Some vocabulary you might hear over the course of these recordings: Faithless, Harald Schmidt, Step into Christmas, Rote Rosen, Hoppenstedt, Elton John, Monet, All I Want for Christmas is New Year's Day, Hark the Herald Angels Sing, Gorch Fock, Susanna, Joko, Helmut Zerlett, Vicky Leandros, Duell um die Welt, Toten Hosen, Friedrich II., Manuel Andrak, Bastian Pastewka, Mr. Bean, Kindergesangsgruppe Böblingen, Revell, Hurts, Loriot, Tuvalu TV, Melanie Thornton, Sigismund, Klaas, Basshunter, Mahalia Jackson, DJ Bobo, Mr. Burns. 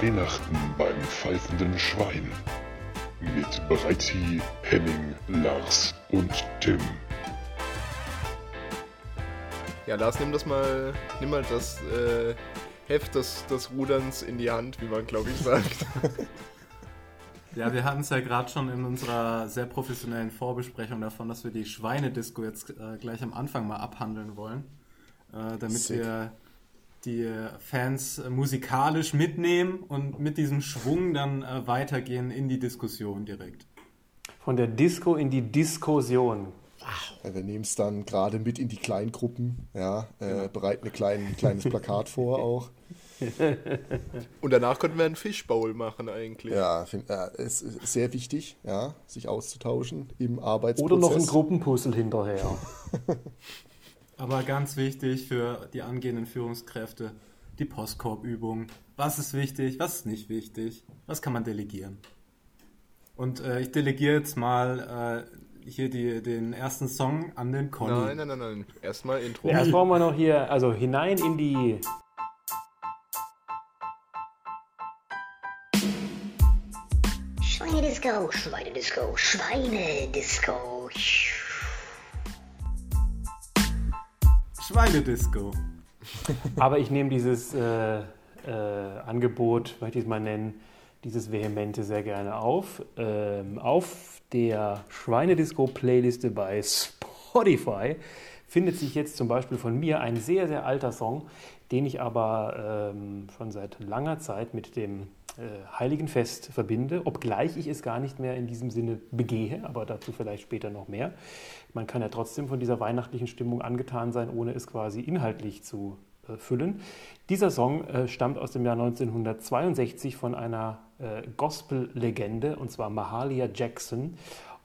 Weihnachten beim pfeifenden Schwein mit Breiti, Henning, Lars und Tim. Ja, Lars, nimm mal das Heft des Ruderns in die Hand, wie man, glaube ich, sagt. Ja, wir hatten es ja gerade schon in unserer sehr professionellen Vorbesprechung davon, dass wir die Schweinedisco jetzt gleich am Anfang mal abhandeln wollen, damit Sick. Wir die Fans musikalisch mitnehmen und mit diesem Schwung dann weitergehen in die Diskussion direkt. Von der Disco in die Diskussion. Ja, wir nehmen es dann gerade mit in die Kleingruppen, ja, bereiten ein kleines Plakat vor auch. Und danach könnten wir einen Fishbowl machen eigentlich. Ja, es ist sehr wichtig, ja, sich auszutauschen im Arbeitsprozess. Oder noch ein Gruppenpuzzle hinterher. Aber ganz wichtig für die angehenden Führungskräfte, die Postkorbübung. Was ist wichtig, was ist nicht wichtig, was kann man delegieren? Und ich delegiere jetzt mal... hier den ersten Song an den Conny. Nein. Erstmal Intro. Erst brauchen wir noch hier, also hinein in die... Schweinedisco, Schweinedisco, Schweinedisco. Schweinedisco. Aber ich nehme dieses Angebot, möchte ich es mal nennen, dieses Vehemente sehr gerne auf. Auf der Schweinedisco-Playliste bei Spotify findet sich jetzt zum Beispiel von mir ein sehr, sehr alter Song, den ich aber schon seit langer Zeit mit dem Heiligen Fest verbinde, obgleich ich es gar nicht mehr in diesem Sinne begehe, aber dazu vielleicht später noch mehr. Man kann ja trotzdem von dieser weihnachtlichen Stimmung angetan sein, ohne es quasi inhaltlich zu füllen. Dieser Song stammt aus dem Jahr 1962 von einer Gospel-Legende, und zwar Mahalia Jackson.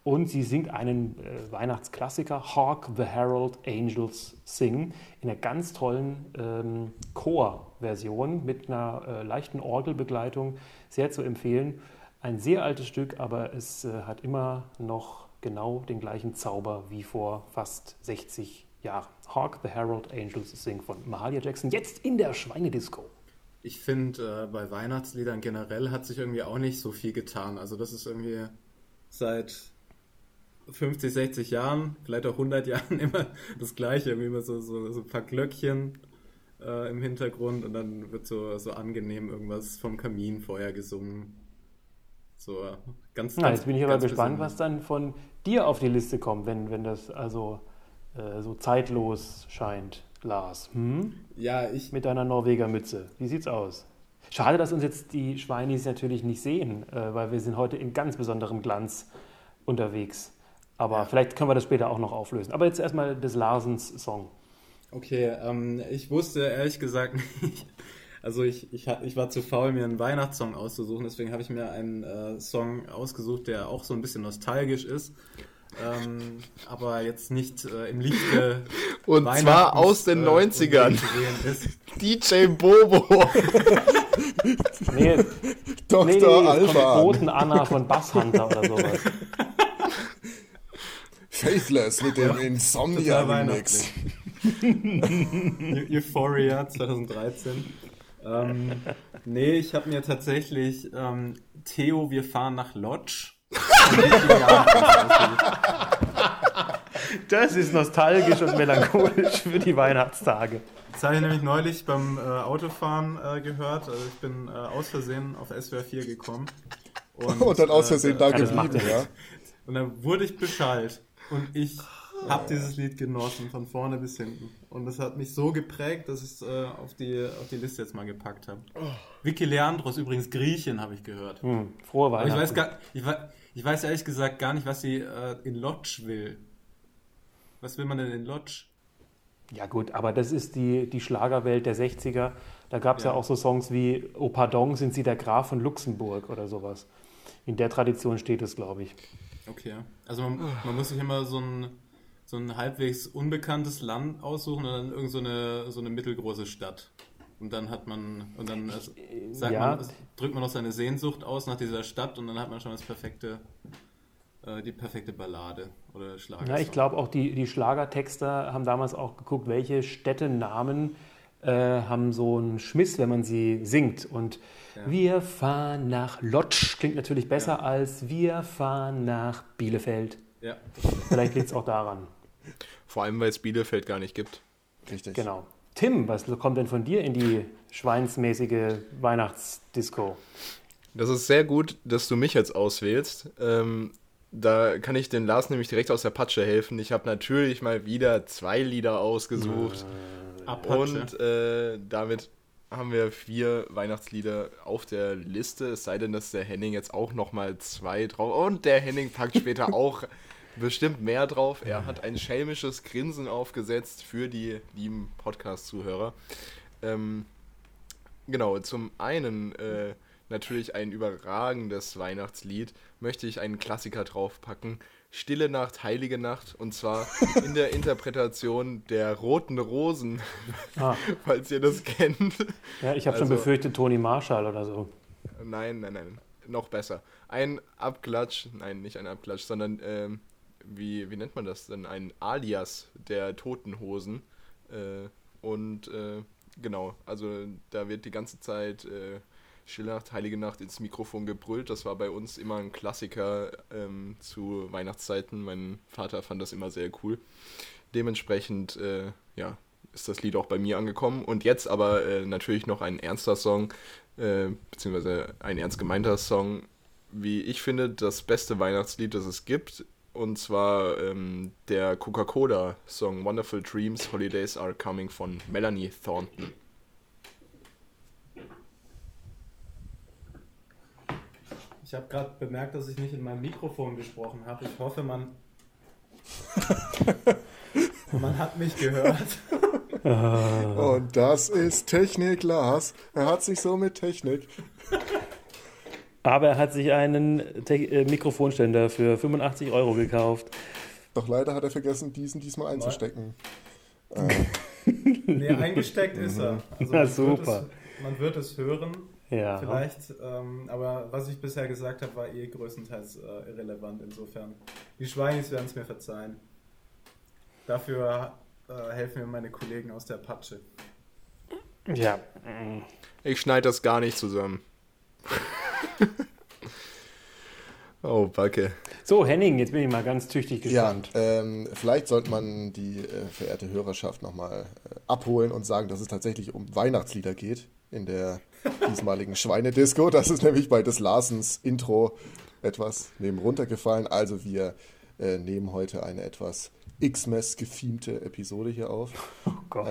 Und sie singt einen Weihnachtsklassiker, Hark the Herald Angels Sing, in einer ganz tollen Chorversion mit einer leichten Orgelbegleitung. Sehr zu empfehlen. Ein sehr altes Stück, aber es hat immer noch genau den gleichen Zauber wie vor fast 60 Jahren. Hark the Herald Angels Sing von Mahalia Jackson, jetzt in der Schweinedisco. Ich finde, bei Weihnachtsliedern generell hat sich irgendwie auch nicht so viel getan. Also das ist irgendwie seit 50, 60 Jahren, vielleicht auch 100 Jahren immer das Gleiche. Irgendwie immer so ein paar Glöckchen im Hintergrund und dann wird so angenehm irgendwas vom Kaminfeuer gesungen. So ganz, na, jetzt bin ich aber gespannt, was dann von dir auf die Liste kommt, wenn das also... so zeitlos scheint, Lars. Ja, ich... Mit deiner Norweger Mütze. Wie sieht's aus? Schade, dass uns jetzt die Schweinis natürlich nicht sehen, weil wir sind heute in ganz besonderem Glanz unterwegs. Aber vielleicht können wir das später auch noch auflösen. Aber jetzt erstmal des Larsens Song. Okay, ich wusste ehrlich gesagt nicht. Also ich war zu faul, mir einen Weihnachtssong auszusuchen. Deswegen habe ich mir einen Song ausgesucht, der auch so ein bisschen nostalgisch ist. Aber jetzt nicht im Lichte und zwar aus den 90ern. DJ Bobo. Dr. Alba. Toten Anna von Basshunter oder sowas. Faithless mit dem Insomnia-Remix. Euphoria 2013. Ich habe mir tatsächlich Theo, wir fahren nach Lodge. Das ist nostalgisch und melancholisch für die Weihnachtstage. Das habe ich nämlich neulich beim Autofahren gehört. Also ich bin aus Versehen auf SWR 4 gekommen. Und dann aus Versehen da geblieben, ja. Und dann wurde ich beschallt. Und ich habe dieses Lied genossen, von vorne bis hinten. Und das hat mich so geprägt, dass ich es auf die Liste jetzt mal gepackt habe. Oh. Vicky Leandros, übrigens Griechin, habe ich gehört. Frohe Weihnachten. Aber ich weiß ehrlich gesagt gar nicht, was sie in Lodge will. Was will man denn in Lodge? Ja gut, aber das ist die Schlagerwelt der 60er. Da gab es ja auch so Songs wie Oh Pardon, sind Sie der Graf von Luxemburg oder sowas. In der Tradition steht es, glaube ich. Okay, also man muss sich immer so ein halbwegs unbekanntes Land aussuchen und dann irgend so eine mittelgroße Stadt. Und dann drückt man noch seine Sehnsucht aus nach dieser Stadt und dann hat man schon die perfekte Ballade oder Schlager. Ja, ich glaube auch die Schlagertexter haben damals auch geguckt, welche Städtenamen haben so einen Schmiss, wenn man sie singt. Und wir fahren nach Lodz klingt natürlich besser als wir fahren nach Bielefeld. Ja. Vielleicht liegt es auch daran. Vor allem, weil es Bielefeld gar nicht gibt. Richtig. Genau. Tim, was kommt denn von dir in die schweinsmäßige Weihnachtsdisco? Das ist sehr gut, dass du mich jetzt auswählst. Da kann ich den Lars nämlich direkt aus der Patsche helfen. Ich habe natürlich mal wieder 2 Lieder ausgesucht. Und damit haben wir 4 Weihnachtslieder auf der Liste. Es sei denn, dass der Henning jetzt auch nochmal 2 drauf... Und der Henning packt später auch bestimmt mehr drauf. Er hat ein schelmisches Grinsen aufgesetzt für die lieben Podcast-Zuhörer. Genau, zum einen... natürlich ein überragendes Weihnachtslied, möchte ich einen Klassiker draufpacken. Stille Nacht, Heilige Nacht, und zwar in der Interpretation der Roten Rosen, falls ihr das kennt. Ja, ich habe schon befürchtet, Toni Marshall oder so. Nein, noch besser. Ein Abklatsch, nein, nicht ein Abklatsch, sondern, wie nennt man das denn? Ein Alias der Toten Hosen. Genau, also da wird die ganze Zeit... Stille Nacht, Heilige Nacht ins Mikrofon gebrüllt. Das war bei uns immer ein Klassiker zu Weihnachtszeiten. Mein Vater fand das immer sehr cool. Dementsprechend ist das Lied auch bei mir angekommen. Und jetzt aber natürlich noch ein ernster Song, beziehungsweise ein ernst gemeinter Song, wie ich finde, das beste Weihnachtslied, das es gibt. Und zwar der Coca-Cola-Song Wonderful Dreams, Holidays Are Coming von Melanie Thornton. Ich habe gerade bemerkt, dass ich nicht in meinem Mikrofon gesprochen habe. Ich hoffe, man hat mich gehört. Und das ist Technik-Lars. Er hat sich so mit Technik. Aber er hat sich einen Mikrofonständer für 85 € gekauft. Doch leider hat er vergessen, diesen diesmal einzustecken. Nee, eingesteckt ist er. Also na super. Man wird es hören. Ja. Vielleicht, aber was ich bisher gesagt habe, war größtenteils irrelevant. Insofern, die Schweigis werden es mir verzeihen. Dafür helfen mir meine Kollegen aus der Patsche. Ja. Ich schneide das gar nicht zusammen. Oh, Backe. So, Henning, jetzt bin ich mal ganz tüchtig gespannt. Ja, vielleicht sollte man die verehrte Hörerschaft nochmal abholen und sagen, dass es tatsächlich um Weihnachtslieder geht in der diesmaligen Schweinedisco. Das ist nämlich bei des Larsens Intro etwas neben runtergefallen. Also wir nehmen heute eine etwas Xmas gefeamte Episode hier auf. Oh Gott.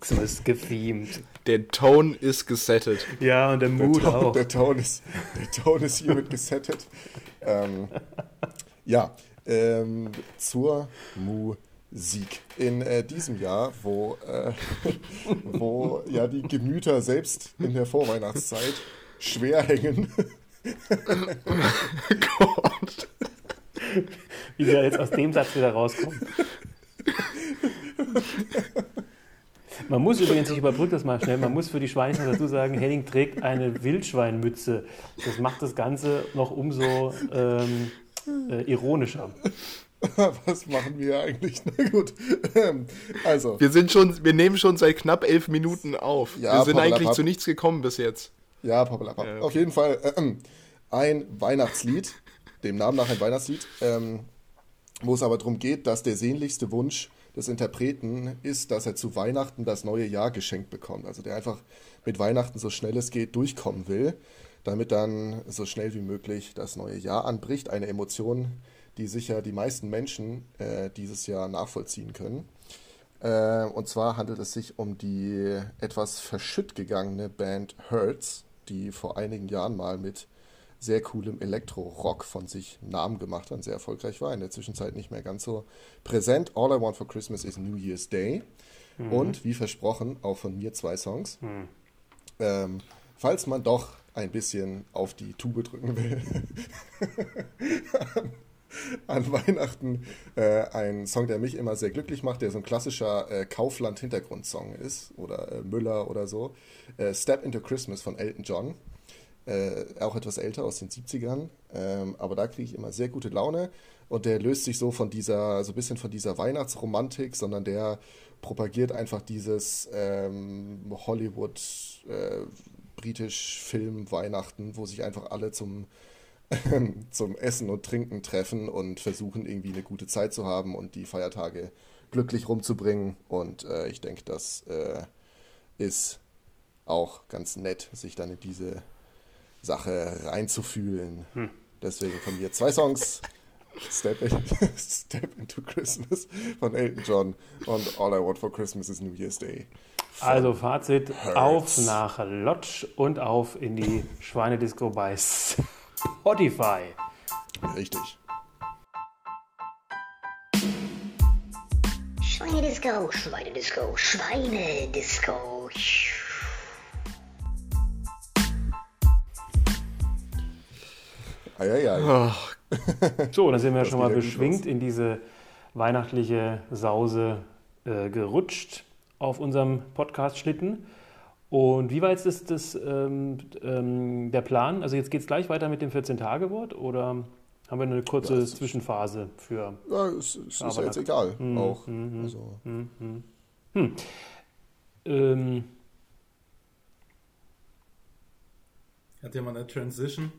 Xmas gefeamt. Der Ton ist gesettet. Ja, und der Mood auch. Der Ton ist hiermit gesettet. Zur Musik. In diesem Jahr, wo ja die Gemüter selbst in der Vorweihnachtszeit schwer hängen. Gott. Wie wir jetzt aus dem Satz wieder rauskommen. Man muss übrigens, ich überbrücke das mal schnell, man muss für die Schweine dazu sagen, Henning trägt eine Wildschweinmütze. Das macht das Ganze noch umso ironischer. Was machen wir eigentlich? Na gut. Also. Wir nehmen schon seit knapp 11 Minuten auf. Ja, wir sind eigentlich zu nichts gekommen bis jetzt. Ja, okay. Auf jeden Fall ein Weihnachtslied, dem Namen nach ein Weihnachtslied, wo es aber darum geht, dass der sehnlichste Wunsch des Interpreten ist, dass er zu Weihnachten das neue Jahr geschenkt bekommt. Also der einfach mit Weihnachten so schnell es geht durchkommen will, damit dann so schnell wie möglich das neue Jahr anbricht. Eine Emotion, die sicher die meisten Menschen dieses Jahr nachvollziehen können. Und zwar handelt es sich um die etwas verschütt gegangene Band Hurts, die vor einigen Jahren mal mit sehr coolem Elektro-Rock von sich Namen gemacht und sehr erfolgreich war. In der Zwischenzeit nicht mehr ganz so präsent. All I Want for Christmas is New Year's Day. Mhm. Und, wie versprochen, auch von mir 2 Songs. Mhm. Falls man doch ein bisschen auf die Tube drücken will. An Weihnachten ein Song, der mich immer sehr glücklich macht, der so ein klassischer Kaufland-Hintergrundsong ist. Oder Müller oder so. Step into Christmas von Elton John. auch etwas älter, aus den 70ern, aber da kriege ich immer sehr gute Laune und der löst sich so von dieser, so ein bisschen von dieser Weihnachtsromantik, sondern der propagiert einfach dieses Hollywood, britisch Film Weihnachten, wo sich einfach alle zum Essen und Trinken treffen und versuchen irgendwie eine gute Zeit zu haben und die Feiertage glücklich rumzubringen und ich denke, das ist auch ganz nett, sich dann in diese Sache reinzufühlen. Deswegen von mir 2 Songs: Step into Christmas von Elton John und All I Want for Christmas is New Year's Day. Also Fazit, Hurts. Auf nach Lodge und auf in die Schweinedisco bei Spotify. Richtig. Schweinedisco, Schweinedisco, Schweinedisco. So, da sind wir ja schon mal beschwingt in diese weihnachtliche Sause gerutscht auf unserem Podcast-Schlitten. Und wie war jetzt der Plan? Also jetzt geht es gleich weiter mit dem 14-Tage-Wort oder haben wir eine kurze Zwischenphase für... Ja, es ist ja jetzt egal auch. Hat jemand eine Transition?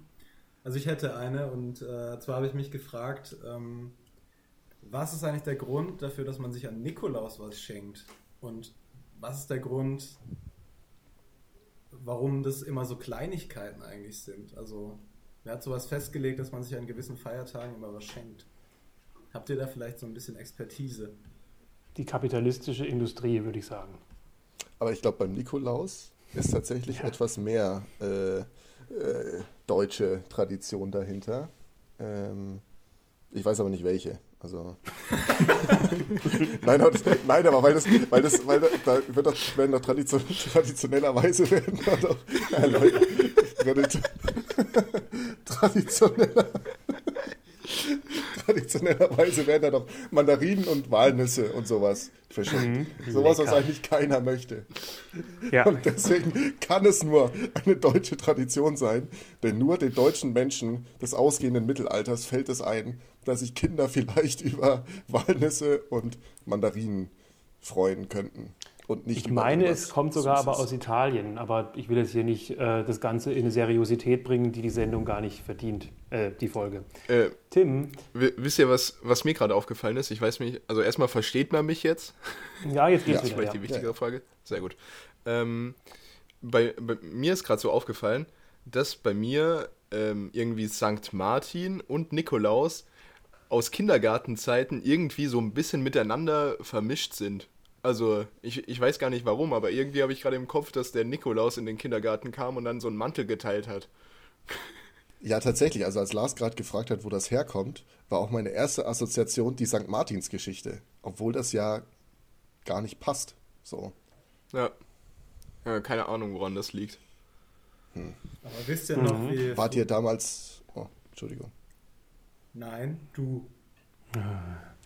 Also ich hätte eine und zwar habe ich mich gefragt, was ist eigentlich der Grund dafür, dass man sich an Nikolaus was schenkt? Und was ist der Grund, warum das immer so Kleinigkeiten eigentlich sind? Also wer hat sowas festgelegt, dass man sich an gewissen Feiertagen immer was schenkt? Habt ihr da vielleicht so ein bisschen Expertise? Die kapitalistische Industrie, würde ich sagen. Aber ich glaube, beim Nikolaus ist tatsächlich etwas mehr... deutsche Tradition dahinter. Ich weiß aber nicht welche. Also nein, aber werden doch traditionellerweise werden doch Leute, traditionellerweise werden da doch Mandarinen und Walnüsse und sowas verschenkt. Sowas, was eigentlich keiner möchte. Ja. Und deswegen kann es nur eine deutsche Tradition sein, denn nur den deutschen Menschen des ausgehenden Mittelalters fällt es ein, dass sich Kinder vielleicht über Walnüsse und Mandarinen freuen könnten. Und nicht ich meine, es kommt sogar aber aus Italien, aber ich will jetzt hier nicht das Ganze in eine Seriosität bringen, die Sendung gar nicht verdient, die Folge. Tim? Wisst ihr, was mir gerade aufgefallen ist? Ich weiß nicht, also erstmal versteht man mich jetzt? Ja, jetzt geht's wieder. Das ist vielleicht die wichtigere Frage. Sehr gut. Bei mir ist gerade so aufgefallen, dass bei mir irgendwie St. Martin und Nikolaus aus Kindergartenzeiten irgendwie so ein bisschen miteinander vermischt sind. Also, ich weiß gar nicht warum, aber irgendwie habe ich gerade im Kopf, dass der Nikolaus in den Kindergarten kam und dann so einen Mantel geteilt hat. Ja, tatsächlich. Also, als Lars gerade gefragt hat, wo das herkommt, war auch meine erste Assoziation die St. Martins-Geschichte. Obwohl das ja gar nicht passt. So. Ja keine Ahnung, woran das liegt. Aber wisst ihr noch, wie... Wart ihr damals... Oh, Entschuldigung. Nein, du...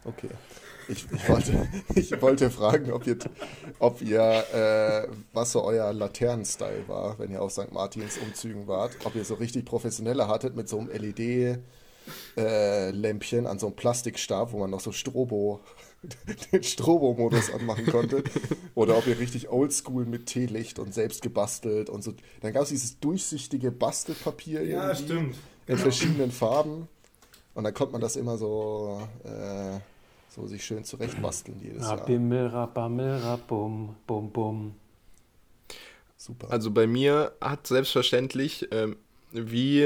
Okay. Ich wollte fragen, ob ihr was so euer Laternen-Style war, wenn ihr auf St. Martins Umzügen wart, ob ihr so richtig professionelle hattet mit so einem LED-Lämpchen an so einem Plastikstab, wo man noch so den Strobo-Modus anmachen konnte, oder ob ihr richtig oldschool mit Teelicht und selbst gebastelt und so. Dann gab es dieses durchsichtige Bastelpapier in verschiedenen Farben. Und dann konnte man das immer so sich schön zurechtbasteln jedes Jahr. Bum, bum, bum. Super. Also bei mir hat selbstverständlich, wie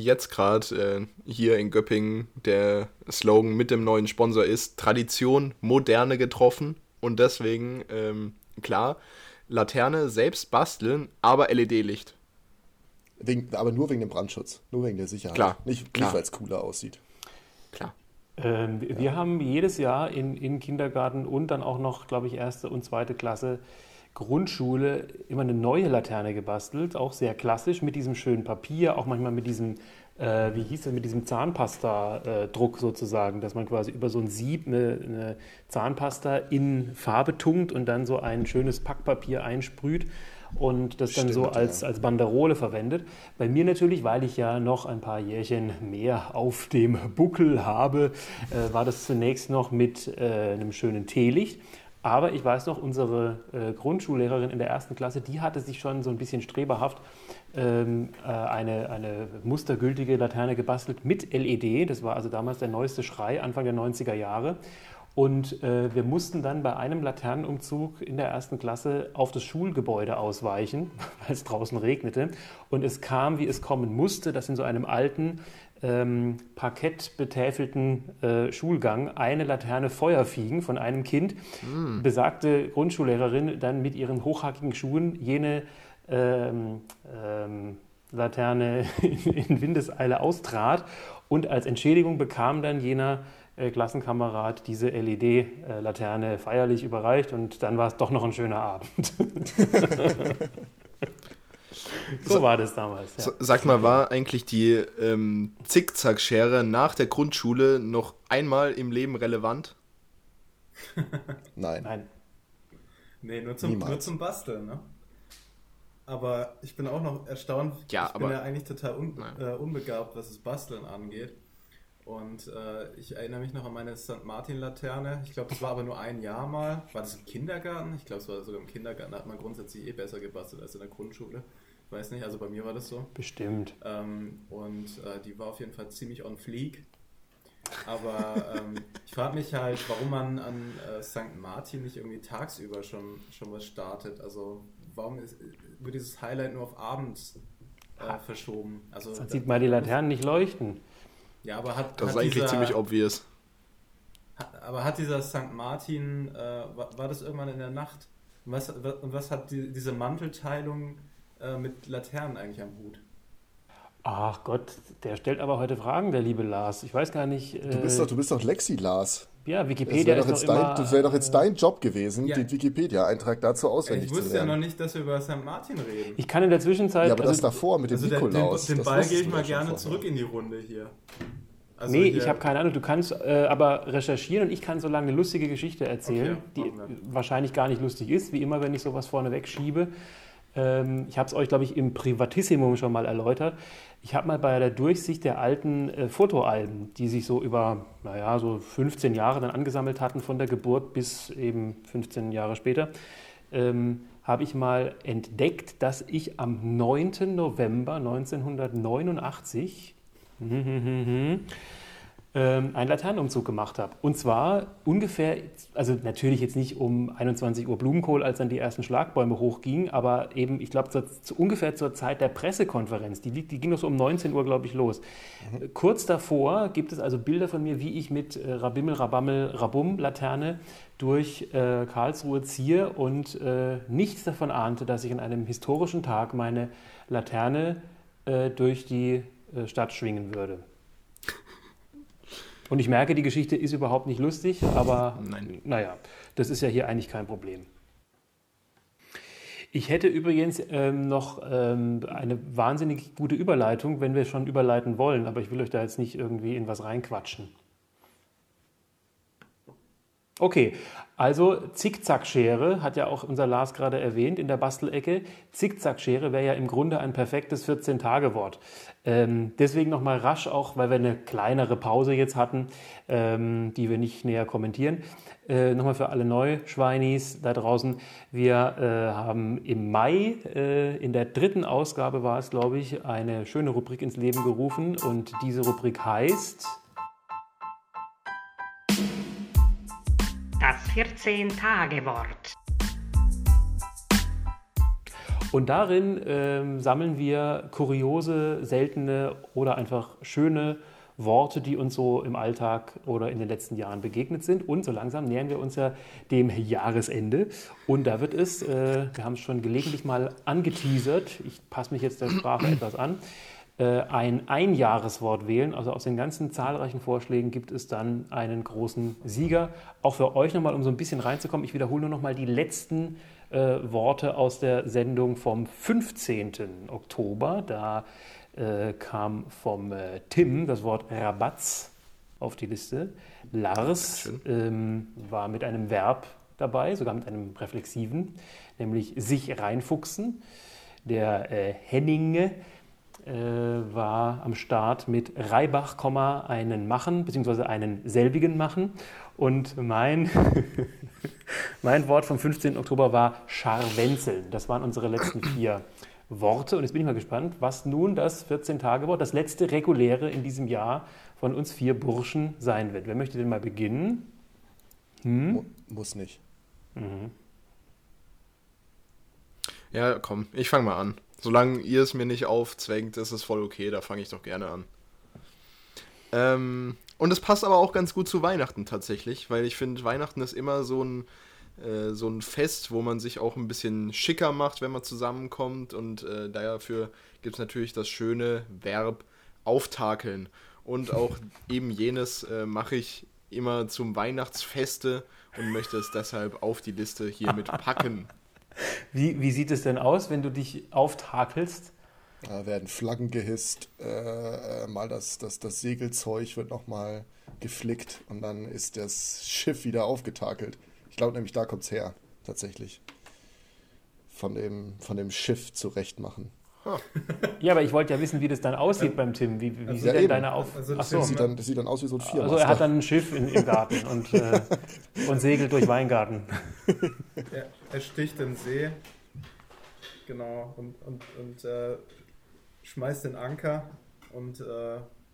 jetzt gerade hier in Göppingen der Slogan mit dem neuen Sponsor ist, Tradition, Moderne getroffen. Und deswegen, klar, Laterne selbst basteln, aber LED-Licht. Aber nur wegen dem Brandschutz, nur wegen der Sicherheit. Klar. Nicht weil es cooler aussieht. Klar. Wir haben jedes Jahr in Kindergarten und dann auch noch, glaube ich, 1. und 2. Klasse Grundschule immer eine neue Laterne gebastelt, auch sehr klassisch, mit diesem schönen Papier, auch manchmal mit diesem, mit diesem Zahnpasta-Druck sozusagen, dass man quasi über so ein Sieb eine Zahnpasta in Farbe tunkt und dann so ein schönes Packpapier einsprüht und das dann so als Banderole verwendet. Bei mir natürlich, weil ich ja noch ein paar Jährchen mehr auf dem Buckel habe, war das zunächst noch mit einem schönen Teelicht. Aber ich weiß noch, unsere Grundschullehrerin in der ersten Klasse, die hatte sich schon so ein bisschen streberhaft eine mustergültige Laterne gebastelt mit LED. Das war also damals der neueste Schrei, Anfang der 90er Jahre. Und wir mussten dann bei einem Laternenumzug in der ersten Klasse auf das Schulgebäude ausweichen, weil es draußen regnete. Und es kam, wie es kommen musste, dass in so einem alten, parkettbetäfelten Schulgang eine Laterne Feuer fing von einem Kind. Besagte Grundschullehrerin dann mit ihren hochhackigen Schuhen jene Laterne in Windeseile austrat und als Entschädigung bekam dann jener Klassenkamerad diese LED-Laterne feierlich überreicht und dann war es doch noch ein schöner Abend. So war das damals. Ja. Sag mal, war eigentlich die Zickzackschere nach der Grundschule noch einmal im Leben relevant? Nein. Nee, nur zum Basteln, ne? Aber ich bin auch noch erstaunt, ich bin ja eigentlich total unbegabt, was das Basteln angeht. Und ich erinnere mich noch an meine St. Martin-Laterne. Ich glaube, das war aber nur ein Jahr mal. War das im Kindergarten? Ich glaube, es war sogar im Kindergarten. Da hat man grundsätzlich besser gebastelt als in der Grundschule. Ich weiß nicht, also bei mir war das so. Bestimmt. Und die war auf jeden Fall ziemlich on fleek. Aber ich frage mich halt, warum man an St. Martin nicht irgendwie tagsüber schon was startet. Also warum wird dieses Highlight nur auf abends verschoben? Also, dann sieht man die Laternen nicht leuchten. Ja, aber hat eigentlich ziemlich obvious. Aber hat dieser St. Martin, war das irgendwann in der Nacht? Und was hat diese Mantelteilung mit Laternen eigentlich am Hut? Ach Gott, der stellt aber heute Fragen, der liebe Lars. Ich weiß gar nicht... Du bist doch Lexi, Lars. Ja, Wikipedia das wäre doch jetzt dein Job gewesen, den Wikipedia-Eintrag dazu auswendig zu lernen. Ich wusste ja noch nicht, dass wir über St. Martin reden. Ich kann in der Zwischenzeit... Ja, aber das davor mit dem Nikolaus. Den Ball gebe ich mal gerne zurück in die Runde hier. Also nee, ich habe keine Ahnung. Du kannst aber recherchieren und ich kann so lange eine lustige Geschichte erzählen, okay, die wahrscheinlich gar nicht lustig ist, wie immer, wenn ich sowas vorne wegschiebe. Ich habe es euch, glaube ich, im Privatissimum schon mal erläutert. Ich habe mal bei der Durchsicht der alten Fotoalben, die sich so über, so 15 Jahre dann angesammelt hatten, von der Geburt bis eben 15 Jahre später, habe ich mal entdeckt, dass ich am 9. November 1989 einen Laternenumzug gemacht habe. Und zwar ungefähr, also natürlich jetzt nicht um 21 Uhr Blumenkohl, als dann die ersten Schlagbäume hochgingen, aber eben, ich glaube, ungefähr zur Zeit der Pressekonferenz. Die ging doch so um 19 Uhr, glaube ich, los. Mhm. Kurz davor gibt es also Bilder von mir, wie ich mit Rabimmel, Rabammel, Rabum-Laterne durch Karlsruhe ziehe und nichts davon ahnte, dass ich an einem historischen Tag meine Laterne durch die Stadt schwingen würde. Und ich merke, die Geschichte ist überhaupt nicht lustig, aber das ist ja hier eigentlich kein Problem. Ich hätte übrigens noch eine wahnsinnig gute Überleitung, wenn wir schon überleiten wollen, aber ich will euch da jetzt nicht irgendwie in was reinquatschen. Okay, also Zickzackschere hat ja auch unser Lars gerade erwähnt in der Bastelecke. Zickzackschere wäre ja im Grunde ein perfektes 14-Tage-Wort. Deswegen nochmal rasch auch, weil wir eine kleinere Pause jetzt hatten, die wir nicht näher kommentieren. Nochmal für alle Neuschweinis da draußen. Wir haben im Mai, in der 3. Ausgabe war es, glaube ich, eine schöne Rubrik ins Leben gerufen. Und diese Rubrik heißt... Das 14-Tage-Wort. Und darin sammeln wir kuriose, seltene oder einfach schöne Worte, die uns so im Alltag oder in den letzten Jahren begegnet sind. Und so langsam nähern wir uns ja dem Jahresende. Und da wird es, wir haben es schon gelegentlich mal angeteasert, ich passe mich jetzt der Sprache etwas an, ein Einjahreswort wählen. Also aus den ganzen zahlreichen Vorschlägen gibt es dann einen großen Sieger. Auch für euch nochmal, um so ein bisschen reinzukommen, ich wiederhole nur nochmal die letzten Worte aus der Sendung vom 15. Oktober. Da kam vom Tim das Wort Rabatz auf die Liste. Lars war mit einem Verb dabei, sogar mit einem reflexiven, nämlich sich reinfuchsen. Der Henninge war am Start mit Reibach, einen machen, beziehungsweise einen selbigen machen. Und mein Wort vom 15. Oktober war scharwenzeln. Das waren unsere letzten vier Worte. Und jetzt bin ich mal gespannt, was nun das 14-Tage-Wort, das letzte reguläre in diesem Jahr von uns vier Burschen sein wird. Wer möchte denn mal beginnen? Muss nicht. Mhm. Ja, komm, ich fange mal an. Solange ihr es mir nicht aufzwängt, ist es voll okay, da fange ich doch gerne an. Und es passt aber auch ganz gut zu Weihnachten tatsächlich, weil ich finde, Weihnachten ist immer so ein Fest, wo man sich auch ein bisschen schicker macht, wenn man zusammenkommt, und dafür gibt es natürlich das schöne Verb auftakeln. Und auch eben jenes mache ich immer zum Weihnachtsfeste und möchte es deshalb auf die Liste hiermit packen. Wie sieht es denn aus, wenn du dich auftakelst? Da werden Flaggen gehisst, mal das Segelzeug wird nochmal geflickt und dann ist das Schiff wieder aufgetakelt. Ich glaube nämlich, da kommt es her, tatsächlich. Von dem Schiff zurechtmachen. Ja, aber ich wollte ja wissen, wie das dann aussieht beim Tim. Wie sieht denn deine auf? Achso, das sieht dann aus wie so ein Viermaster. Also er hat dann ein Schiff im Garten und segelt durch Weingarten. Ja, er sticht den See, genau, und schmeißt den Anker und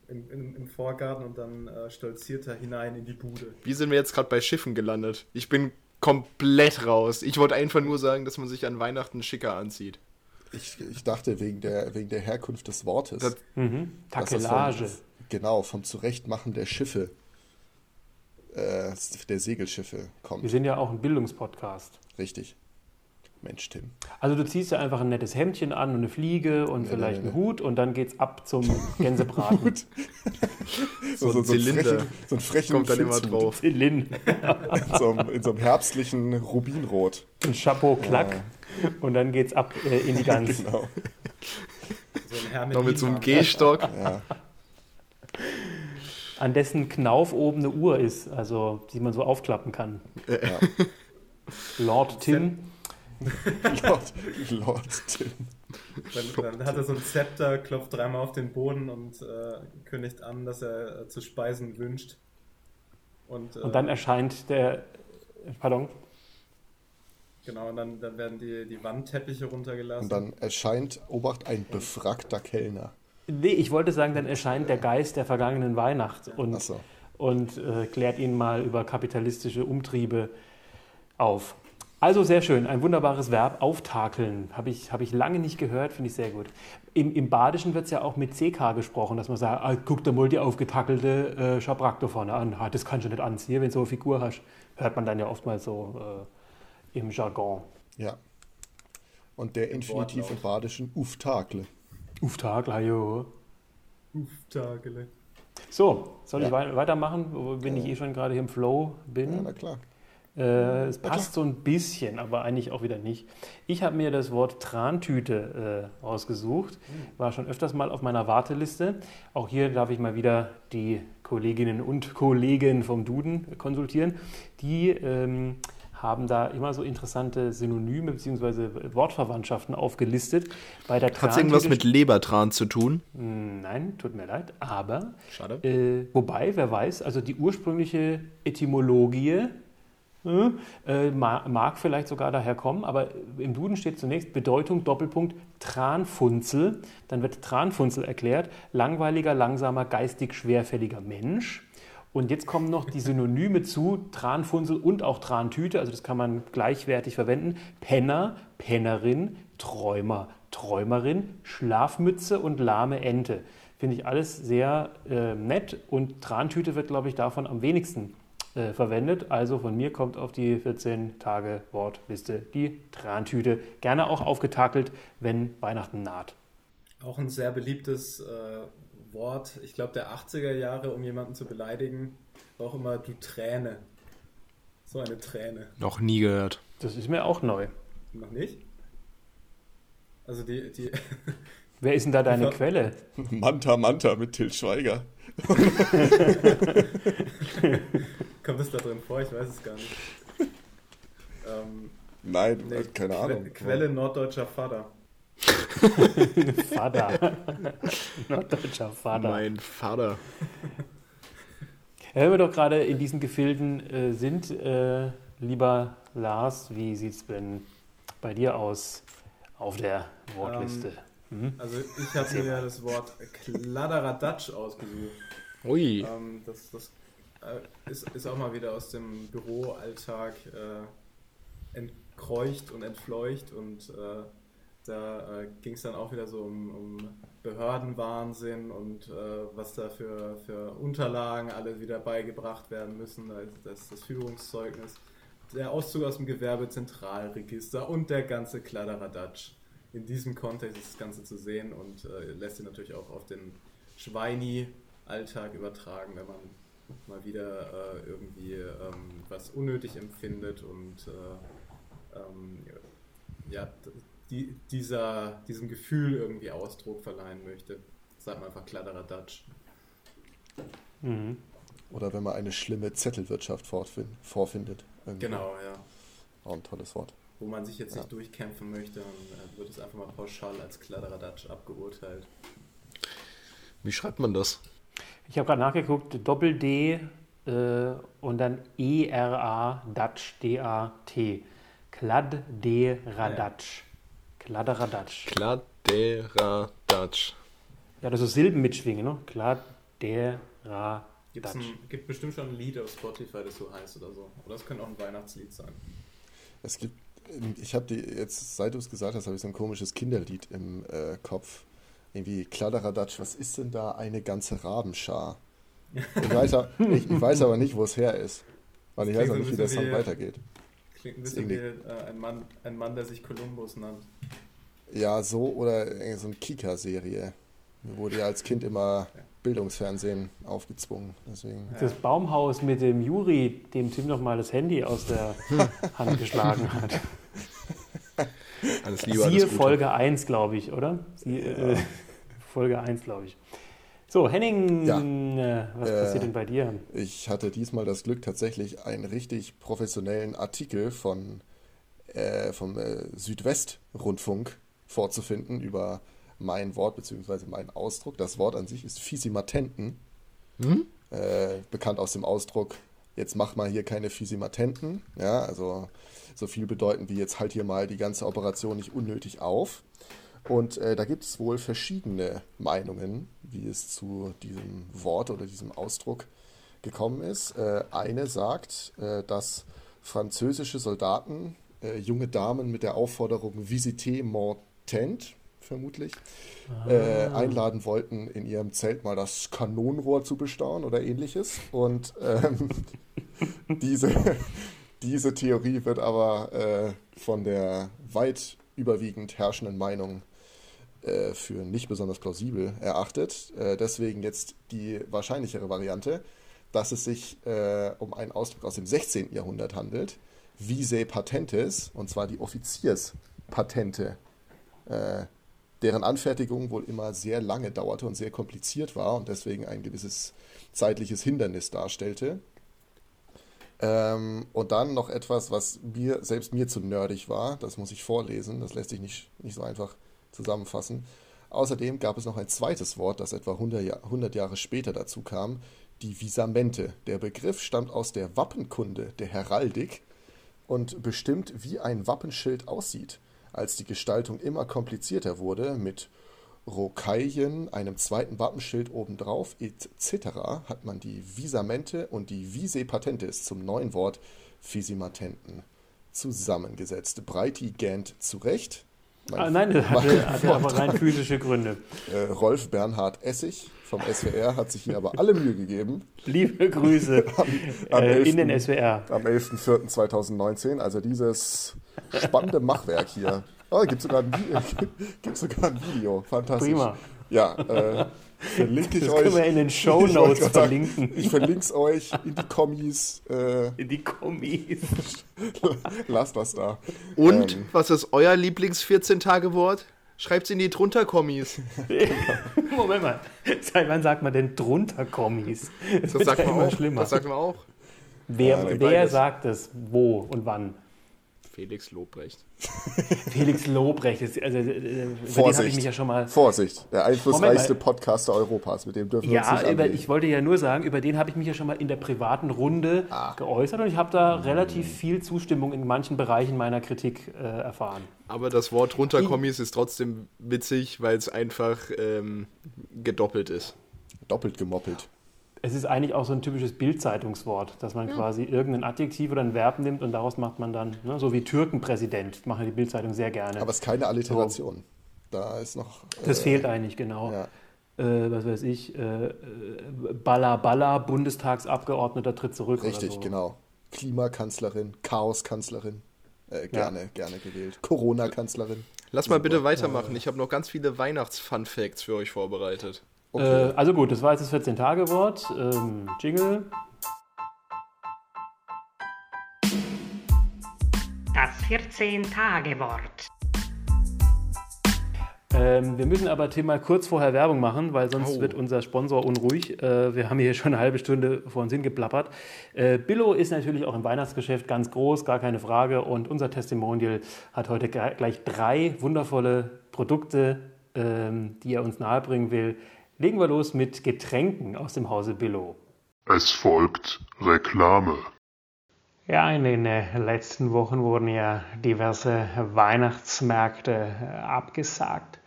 im Vorgarten und dann stolziert er hinein in die Bude. Wie sind wir jetzt gerade bei Schiffen gelandet? Ich bin komplett raus. Ich wollte einfach nur sagen, dass man sich an Weihnachten schicker anzieht. Ich dachte, wegen der Herkunft des Wortes. Takelage. Genau, vom Zurechtmachen der Schiffe, der Segelschiffe kommt. Wir sind ja auch ein Bildungspodcast. Richtig. Mensch, Tim. Also du ziehst ja einfach ein nettes Hemdchen an und eine Fliege und vielleicht einen Hut und dann geht's ab zum Gänsebraten. so ein Zylinder. So ein frechen kommt dann immer drauf. In so einem herbstlichen Rubinrot. Ein Chapeau-Klack. Ja. Und dann geht's ab in die Gans. Genau. Noch mit so einem Gehstock. Ja. An dessen Knauf oben eine Uhr ist, also die man so aufklappen kann. Ja. Lord Tim. Lord Tim. Dann hat er so ein Zepter, klopft dreimal auf den Boden und kündigt an, dass er zu speisen wünscht. Und dann erscheint der... Pardon? Genau, und dann werden die Wandteppiche runtergelassen. Und dann erscheint, Obacht, ein befrackter Kellner. Nee, ich wollte sagen, dann erscheint der Geist der vergangenen Weihnacht und klärt ihn mal über kapitalistische Umtriebe auf. Also sehr schön, ein wunderbares Verb, auftakeln. Habe ich lange nicht gehört, finde ich sehr gut. Im Badischen wird es ja auch mit CK gesprochen, dass man sagt, guck dir mal die aufgetakelte Schabrack da vorne an. Das kannst du nicht anziehen, wenn du so eine Figur hast. Hört man dann ja oftmals so... im Jargon. Ja. Und der Infinitiv im Badischen, uftakle. Uftakle, jo. Uftakle. So, soll ich weitermachen, wenn ich schon gerade hier im Flow bin? Ja, na klar. Es passt so ein bisschen, aber eigentlich auch wieder nicht. Ich habe mir das Wort Trantüte ausgesucht. War schon öfters mal auf meiner Warteliste. Auch hier darf ich mal wieder die Kolleginnen und Kollegen vom Duden konsultieren, die... haben da immer so interessante Synonyme bzw. Wortverwandtschaften aufgelistet. Hat es irgendwas mit Lebertran zu tun? Nein, tut mir leid, aber... Schade. Wobei, wer weiß, also die ursprüngliche Etymologie mag vielleicht sogar daherkommen, aber im Duden steht zunächst Bedeutung, Doppelpunkt, Tranfunzel. Dann wird Tranfunzel erklärt, langweiliger, langsamer, geistig schwerfälliger Mensch. Und jetzt kommen noch die Synonyme zu Tranfunzel und auch Trantüte, also das kann man gleichwertig verwenden. Penner, Pennerin, Träumer, Träumerin, Schlafmütze und lahme Ente. Finde ich alles sehr nett, und Trantüte wird, glaube ich, davon am wenigsten verwendet. Also von mir kommt auf die 14-Tage-Wortliste die Trantüte. Gerne auch aufgetakelt, wenn Weihnachten naht. Auch ein sehr beliebtes Wort, ich glaube der 80er Jahre, um jemanden zu beleidigen, war auch immer du Träne. So eine Träne. Noch nie gehört. Das ist mir auch neu. Noch nicht? Also die Wer ist denn da deine Quelle? Manta mit Til Schweiger. Kommt das da drin vor? Ich weiß es gar nicht. Nein, nee, keine Ahnung. Quelle norddeutscher Vater. Vater. Norddeutscher Vater. Mein Vater. Wenn wir doch gerade in diesen Gefilden sind, lieber Lars, wie sieht es denn bei dir aus auf der Wortliste? Also ich habe mir das Wort Kladderadatsch ausgesucht. Ui. Das ist auch mal wieder aus dem Büroalltag entkräucht und entfleucht und da ging es dann auch wieder so um Behördenwahnsinn und was da für Unterlagen alle wieder beigebracht werden müssen. Das ist das Führungszeugnis, der Auszug aus dem Gewerbezentralregister und der ganze Kladderadatsch. In diesem Kontext ist das Ganze zu sehen und lässt sich natürlich auch auf den Schweini-Alltag übertragen, wenn man mal wieder irgendwie was unnötig empfindet und diesem Gefühl irgendwie Ausdruck verleihen möchte. Sagt man einfach Kladderadatsch. Mhm. Oder wenn man eine schlimme Zettelwirtschaft vorfindet. Irgendwie. Genau, ja. Auch ein tolles Wort. Wo man sich jetzt nicht durchkämpfen möchte, dann wird es einfach mal pauschal als Kladderadatsch abgeurteilt. Wie schreibt man das? Ich habe gerade nachgeguckt, Doppel-D und dann E-R-A-Datsch, D-A-T. Kladderadatsch. Kladderadatsch. Kladderadatsch. Ja, das ist Silben mitschwingen, ne? Kladderadatsch. Gibt bestimmt schon ein Lied auf Spotify, das so heißt oder so. Oder es könnte auch ein Weihnachtslied sein. Es gibt, ich habe jetzt, seit du es gesagt hast, habe ich so ein komisches Kinderlied im Kopf. Irgendwie Kladderadatsch, was ist denn da eine ganze Rabenschar? Ich weiß aber nicht, wo es her ist. Weil ich weiß auch nicht, wie der Song weitergeht. Klingt ein bisschen wie ein Mann, der sich Kolumbus nannt. Ja, so oder so eine Kika-Serie. Mir wurde ja als Kind immer Bildungsfernsehen aufgezwungen. Deswegen. Das Baumhaus mit dem Juri, dem Tim noch mal das Handy aus der Hand geschlagen hat. Alles Liebe, alles Gute. Folge 1, glaube ich, oder? Folge 1, glaube ich. So, Henning, was passiert denn bei dir? Ich hatte diesmal das Glück, tatsächlich einen richtig professionellen Artikel vom Südwestrundfunk vorzufinden über mein Wort bzw. meinen Ausdruck. Das Wort an sich ist Fisimatenten, bekannt aus dem Ausdruck, jetzt mach mal hier keine Fisimatenten, ja, also so viel bedeuten wie jetzt halt hier mal die ganze Operation nicht unnötig auf. Und da gibt es wohl verschiedene Meinungen, wie es zu diesem Wort oder diesem Ausdruck gekommen ist. Eine sagt, dass französische Soldaten junge Damen mit der Aufforderung Visite mon tente, vermutlich, einladen wollten, in ihrem Zelt mal das Kanonenrohr zu bestaunen oder ähnliches. Und diese Theorie wird aber von der weit überwiegend herrschenden Meinung für nicht besonders plausibel erachtet. Deswegen jetzt die wahrscheinlichere Variante, dass es sich um einen Ausdruck aus dem 16. Jahrhundert handelt, Visae Patentes, und zwar die Offizierspatente, deren Anfertigung wohl immer sehr lange dauerte und sehr kompliziert war und deswegen ein gewisses zeitliches Hindernis darstellte. Und dann noch etwas, was selbst mir zu nerdig war. Das muss ich vorlesen, das lässt sich nicht so einfach zusammenfassen. Außerdem gab es noch ein zweites Wort, das etwa 100 Jahre später dazu kam, die Visamente. Der Begriff stammt aus der Wappenkunde, der Heraldik, und bestimmt, wie ein Wappenschild aussieht. Als die Gestaltung immer komplizierter wurde, mit Rokaillen, einem zweiten Wappenschild obendrauf, etc., hat man die Visamente und die Visae Patentes zum neuen Wort Fisimatenten zusammengesetzt. Breitgehend zu Recht. Nein, das hatte aber rein physische Gründe. Rolf Bernhard Essig vom SWR hat sich hier aber alle Mühe gegeben. Liebe Grüße in den SWR. Am 11.04.2019, also dieses spannende Machwerk hier. Oh, gibt sogar ein Video. Fantastisch. Prima. Ja, verlinke ich euch. Das können wir in den Shownotes verlinken. Ich verlinke es euch in die Kommis. In die Kommis. Lasst das da. Und, was ist euer Lieblings-14-Tage-Wort? Schreibt's in die Drunter-Kommis. Moment mal. Seit wann sagt man denn Drunter-Kommis? Das sagt man auch. Schlimmer. Das sagt man auch. Wer sagt es wo und wann? Felix Lobrecht. Felix Lobrecht, ist, also Vorsicht, habe ich mich ja schon mal... Vorsicht, der einflussreichste Podcaster Europas, mit dem dürfen wir uns nicht angehen. Ich wollte ja nur sagen, über den habe ich mich ja schon mal in der privaten Runde geäußert und ich habe da relativ viel Zustimmung in manchen Bereichen meiner Kritik erfahren. Aber das Wort Runterkommis ist trotzdem witzig, weil es einfach gedoppelt ist. Doppelt gemoppelt. Es ist eigentlich auch so ein typisches Bildzeitungswort, dass man quasi irgendein Adjektiv oder ein Verb nimmt und daraus macht man dann, ne, so wie Türkenpräsident, machen die Bildzeitung sehr gerne. Aber es ist keine Alliteration. So. Da ist noch. Das fehlt eigentlich, genau. Ja. Was weiß ich, Balla Balla, Bundestagsabgeordneter tritt zurück. Richtig, oder so. Genau. Klimakanzlerin, Chaoskanzlerin, gerne gewählt. Corona-Kanzlerin. Lass mal bitte weitermachen. Ich habe noch ganz viele Weihnachts-Fun-Facts für euch vorbereitet. Okay. Also gut, das war jetzt das 14-Tage-Wort. Jingle. Das 14-Tage-Wort. Wir müssen aber Tim mal kurz vorher Werbung machen, weil sonst wird unser Sponsor unruhig. Wir haben hier schon eine halbe Stunde vor uns hingeplappert. Billo ist natürlich auch im Weihnachtsgeschäft ganz groß, gar keine Frage. Und unser Testimonial hat heute gleich 3 wundervolle Produkte, die er uns nahebringen will. Legen wir los mit Getränken aus dem Hause Billo. Es folgt Reklame. Ja, in den letzten Wochen wurden ja diverse Weihnachtsmärkte abgesagt.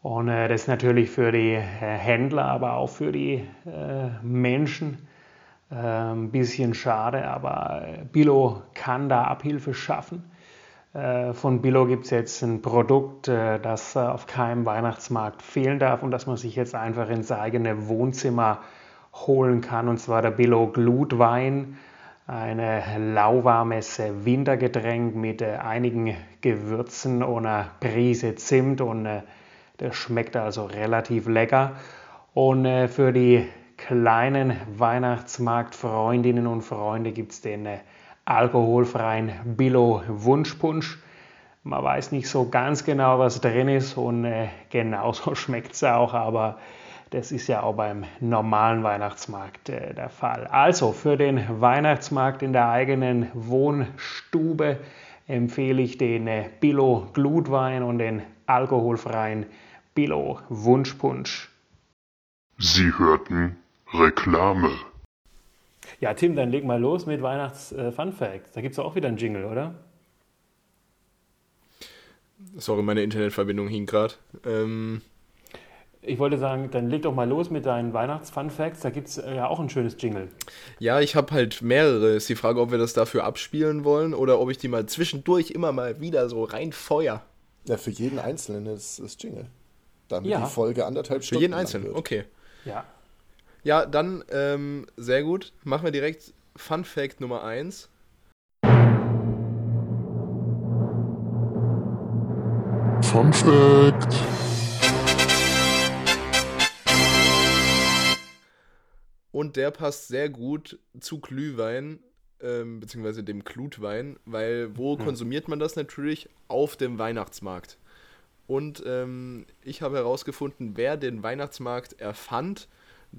Und das ist natürlich für die Händler, aber auch für die Menschen ein bisschen schade. Aber Billo kann da Abhilfe schaffen. Von Billo gibt es jetzt ein Produkt, das auf keinem Weihnachtsmarkt fehlen darf und das man sich jetzt einfach ins eigene Wohnzimmer holen kann. Und zwar der Billo Glutwein, ein lauwarmes Wintergetränk mit einigen Gewürzen und einer Prise Zimt. Und das schmeckt also relativ lecker. Und für die kleinen Weihnachtsmarktfreundinnen und Freunde gibt es den alkoholfreien Billo Wunschpunsch. Man weiß nicht so ganz genau, was drin ist und genauso schmeckt es auch, aber das ist ja auch beim normalen Weihnachtsmarkt der Fall. Also für den Weihnachtsmarkt in der eigenen Wohnstube empfehle ich den Billo Glutwein und den alkoholfreien Billo Wunschpunsch. Sie hörten Reklame. Ja, Tim, dann leg mal los mit Weihnachts-Fun-Facts. Da gibt es auch wieder einen Jingle, oder? Sorry, meine Internetverbindung hing gerade. Ich wollte sagen, dann leg doch mal los mit deinen Weihnachts-Fun-Facts. Da gibt es ja auch ein schönes Jingle. Ja, ich habe halt mehrere. Ist die Frage, ob wir das dafür abspielen wollen oder ob ich die mal zwischendurch immer mal wieder so reinfeuer. Ja, für jeden Einzelnen ist das Jingle. Damit die Folge 1,5 Stunden für jeden Einzelnen, wird. Okay. Ja. Ja, dann, sehr gut. Machen wir direkt Fun Fact Nummer 1. Fun Fact. Und der passt sehr gut zu Glühwein, beziehungsweise dem Glutwein, weil wo konsumiert man das natürlich? Auf dem Weihnachtsmarkt. Und ich habe herausgefunden, wer den Weihnachtsmarkt erfand.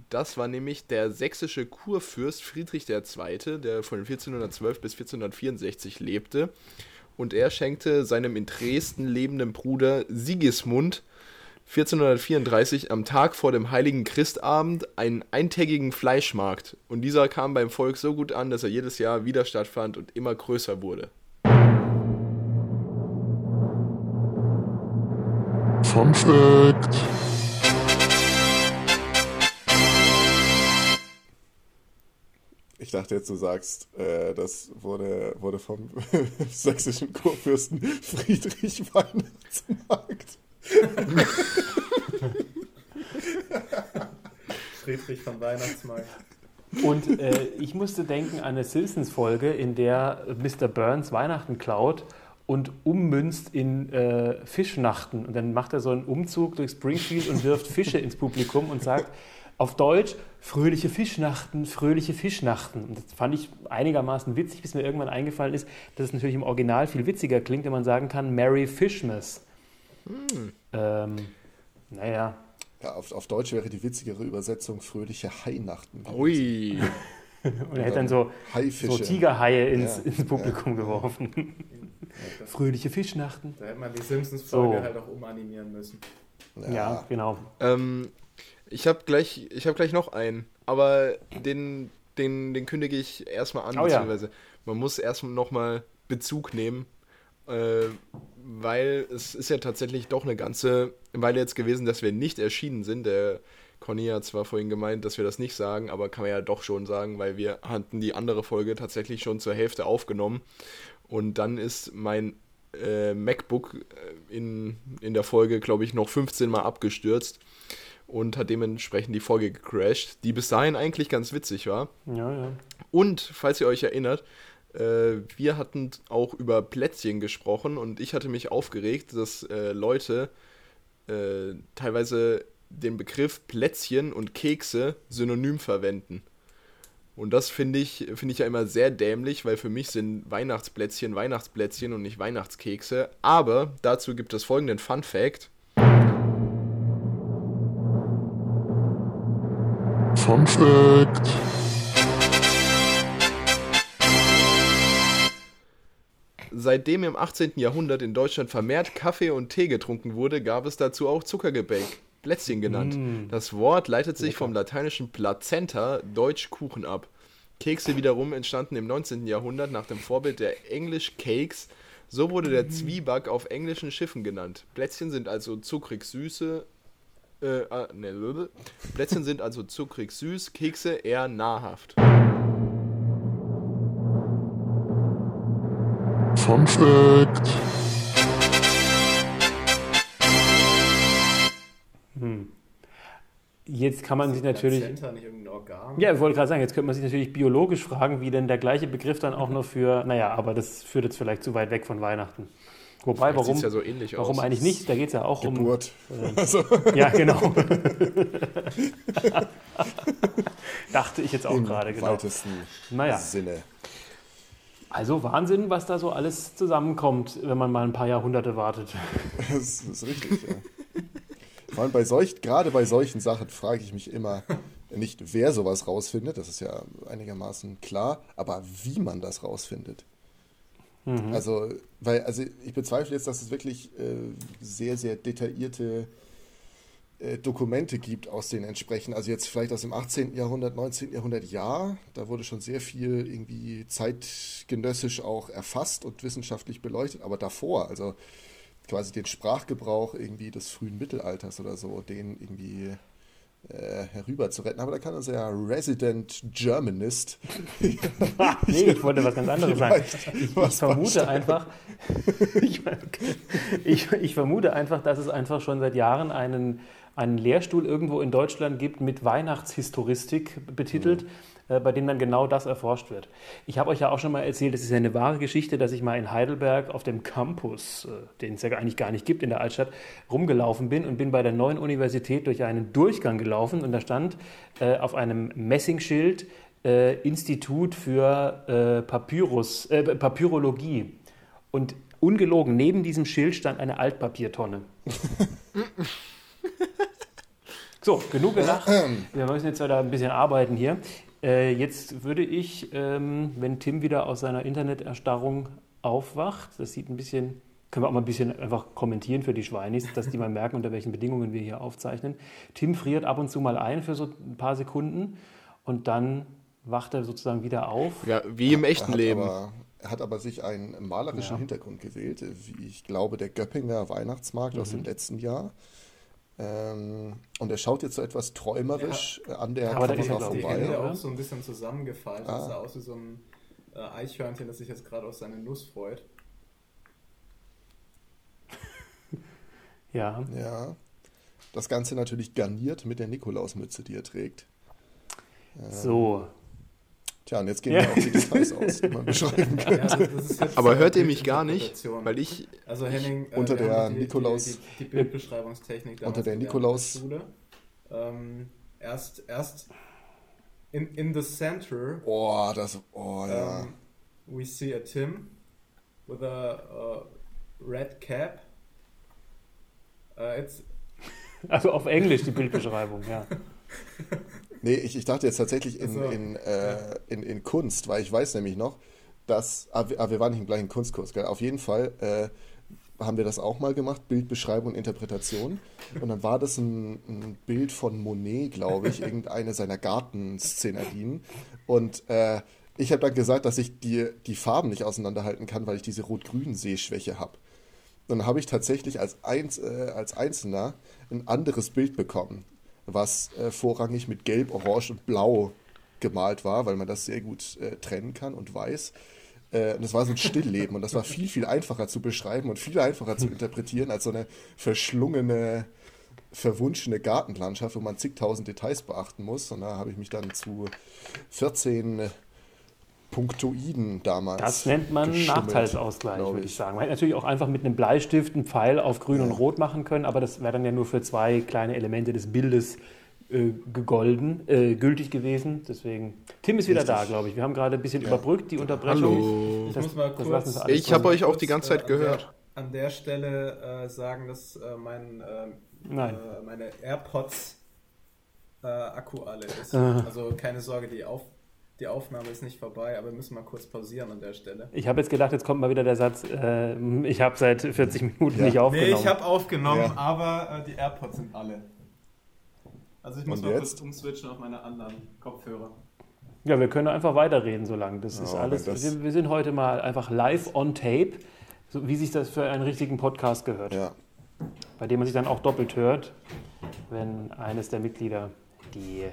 Das war nämlich der sächsische Kurfürst Friedrich II., der von 1412 bis 1464 lebte. Und er schenkte seinem in Dresden lebenden Bruder Sigismund 1434 am Tag vor dem Heiligen Christabend einen eintägigen Fleischmarkt. Und dieser kam beim Volk so gut an, dass er jedes Jahr wieder stattfand und immer größer wurde. Fun Fact. Ich dachte jetzt, du sagst, das wurde vom sächsischen Kurfürsten Friedrich Weihnachtsmarkt. Friedrich vom Weihnachtsmarkt. Und ich musste denken an eine Simpsons-Folge, in der Mr. Burns Weihnachten klaut und ummünzt in Fischnachten. Und dann macht er so einen Umzug durch Springfield und wirft Fische ins Publikum und sagt auf Deutsch: Fröhliche Fischnachten, fröhliche Fischnachten. Und das fand ich einigermaßen witzig, bis mir irgendwann eingefallen ist, dass es natürlich im Original viel witziger klingt, wenn man sagen kann, Merry Fishmas. Naja. Ja, auf Deutsch wäre die witzigere Übersetzung fröhliche Hainachten. Ui. Und er hätte dann so Tigerhaie ins Publikum geworfen. Fröhliche Fischnachten. Da hätte man die Simpsons-Folge halt auch umanimieren müssen. Ja, genau. Ich hab gleich noch einen, aber den kündige ich erstmal an, beziehungsweise man muss erstmal nochmal Bezug nehmen, weil es ist ja tatsächlich doch eine ganze Weile jetzt gewesen, dass wir nicht erschienen sind. Der Conny hat zwar vorhin gemeint, dass wir das nicht sagen, aber kann man ja doch schon sagen, weil wir hatten die andere Folge tatsächlich schon zur Hälfte aufgenommen und dann ist mein MacBook in der Folge, glaube ich, noch 15 Mal abgestürzt und hat dementsprechend die Folge gecrashed, die bis dahin eigentlich ganz witzig war. Ja, ja. Und, falls ihr euch erinnert, wir hatten auch über Plätzchen gesprochen und ich hatte mich aufgeregt, dass Leute teilweise den Begriff Plätzchen und Kekse synonym verwenden. Und das finde ich ja immer sehr dämlich, weil für mich sind Weihnachtsplätzchen Weihnachtsplätzchen und nicht Weihnachtskekse. Aber dazu gibt es folgenden Fun-Fact. Fun-Fact. Seitdem im 18. Jahrhundert in Deutschland vermehrt Kaffee und Tee getrunken wurde, gab es dazu auch Zuckergebäck, Plätzchen genannt. Das Wort leitet sich vom lateinischen Plazenta, deutsch Kuchen, ab. Kekse wiederum entstanden im 19. Jahrhundert nach dem Vorbild der English Cakes. So wurde der Zwieback auf englischen Schiffen genannt. Plätzchen sind also zuckrig süß, Kekse eher nahrhaft. Fun Fact. Jetzt kann man sich natürlich... Plazenta nicht irgendein Organ? Ja, ich wollte gerade sagen, jetzt könnte man sich natürlich biologisch fragen, wie denn der gleiche Begriff dann auch nur für... Naja, aber das führt jetzt vielleicht zu weit weg von Weihnachten. Wobei, warum, ja so ähnlich warum eigentlich nicht? Da geht es ja auch Geburt. Um... Geburt. Ja, genau. Dachte ich jetzt auch gerade, genau. Im weitesten Sinne. Also Wahnsinn, was da so alles zusammenkommt, wenn man mal ein paar Jahrhunderte wartet. Das ist richtig, ja. Vor allem gerade bei solchen Sachen frage ich mich immer nicht, wer sowas rausfindet, das ist ja einigermaßen klar, aber wie man das rausfindet. Mhm. Also ich bezweifle jetzt, dass es wirklich sehr, sehr detaillierte Dokumente gibt aus den entsprechenden, also jetzt vielleicht aus dem 18. Jahrhundert, 19. Jahrhundert, ja, da wurde schon sehr viel irgendwie zeitgenössisch auch erfasst und wissenschaftlich beleuchtet, aber davor, also quasi den Sprachgebrauch irgendwie des frühen Mittelalters oder so, den irgendwie herüber zu retten. Aber da kann also ja Resident Germanist. Nee, ich wollte was ganz anderes sagen. Ich vermute einfach, dass es einfach schon seit Jahren einen Lehrstuhl irgendwo in Deutschland gibt mit Weihnachtshistoristik betitelt, bei denen dann genau das erforscht wird. Ich habe euch ja auch schon mal erzählt, das ist ja eine wahre Geschichte, dass ich mal in Heidelberg auf dem Campus, den es ja eigentlich gar nicht gibt in der Altstadt, rumgelaufen bin und bin bei der neuen Universität durch einen Durchgang gelaufen und da stand auf einem Messingschild Institut für Papyrologie und ungelogen, neben diesem Schild stand eine Altpapiertonne. So, genug gelacht. Wir müssen jetzt da ein bisschen arbeiten hier. Jetzt würde ich, wenn Tim wieder aus seiner Interneterstarrung aufwacht, das sieht ein bisschen, können wir auch mal ein bisschen einfach kommentieren für die Schweinis, dass die mal merken, unter welchen Bedingungen wir hier aufzeichnen. Tim friert ab und zu mal ein für so ein paar Sekunden und dann wacht er sozusagen wieder auf. Ja, wie im echten Leben. Hat aber sich einen malerischen Hintergrund gewählt, wie ich glaube, der Göppinger Weihnachtsmarkt aus dem letzten Jahr. Und er schaut jetzt so etwas träumerisch an der Kamera vorbei. Die Hände auch so ein bisschen zusammengefallen. Das sah aus wie so ein Eichhörnchen, das sich jetzt gerade auf seine Nuss freut. Ja. Ja. Das Ganze natürlich garniert mit der Nikolausmütze, die er trägt. So. Tja, und jetzt gehen wir auf die Details aus, die man beschreiben kann. Ja, aber hört ihr mich gar nicht, weil ich... Also Henning, unter der Nikolaus... Die Bildbeschreibungstechnik damals unter der Nikolaus... Schule. Erst in the center... Oh, das... Oh, ja. We see a Tim with a red cap. Also auf Englisch die Bildbeschreibung, ja. Nee, ich dachte jetzt tatsächlich in Kunst, weil ich weiß nämlich noch, dass, wir waren nicht im gleichen Kunstkurs, gell? Auf jeden Fall haben wir das auch mal gemacht, Bildbeschreibung und Interpretation. Und dann war das ein Bild von Monet, glaube ich, irgendeine seiner Gartenszenarien. Und ich habe dann gesagt, dass ich die Farben nicht auseinanderhalten kann, weil ich diese rot-grünen Sehschwäche habe. Und dann habe ich tatsächlich als Einzelner ein anderes Bild bekommen, was vorrangig mit Gelb, Orange und Blau gemalt war, weil man das sehr gut trennen kann und weiß. Und das war so ein Stillleben und das war viel, viel einfacher zu beschreiben und viel einfacher zu interpretieren als so eine verschlungene, verwunschene Gartenlandschaft, wo man zigtausend Details beachten muss. Und da habe ich mich dann zu 14 Punktoiden damals. Das nennt man Nachteilsausgleich, würde ich sagen. Man hätte natürlich auch einfach mit einem Bleistift einen Pfeil auf grün und rot machen können, aber das wäre dann ja nur für zwei kleine Elemente des Bildes gültig gewesen. Deswegen, Tim ist wieder da, glaube ich. Wir haben gerade ein bisschen überbrückt, die Unterbrechung. Hallo. Ich muss mal kurz, ich habe euch auch die ganze Zeit gehört. An der Stelle sagen, dass meine AirPods Akku alle ist. Also keine Sorge, die Aufnahme ist nicht vorbei, aber wir müssen mal kurz pausieren an der Stelle. Ich habe jetzt gedacht, jetzt kommt mal wieder der Satz, ich habe seit 40 Minuten nicht aufgenommen. Nee, ich habe aufgenommen, aber die AirPods sind alle. Also ich muss mal kurz umswitchen auf meine anderen Kopfhörer. Ja, wir können einfach weiterreden so lange. Das ist alles. Wir sind heute mal einfach live on tape, so wie sich das für einen richtigen Podcast gehört. Ja. Bei dem man sich dann auch doppelt hört, wenn eines der Mitglieder die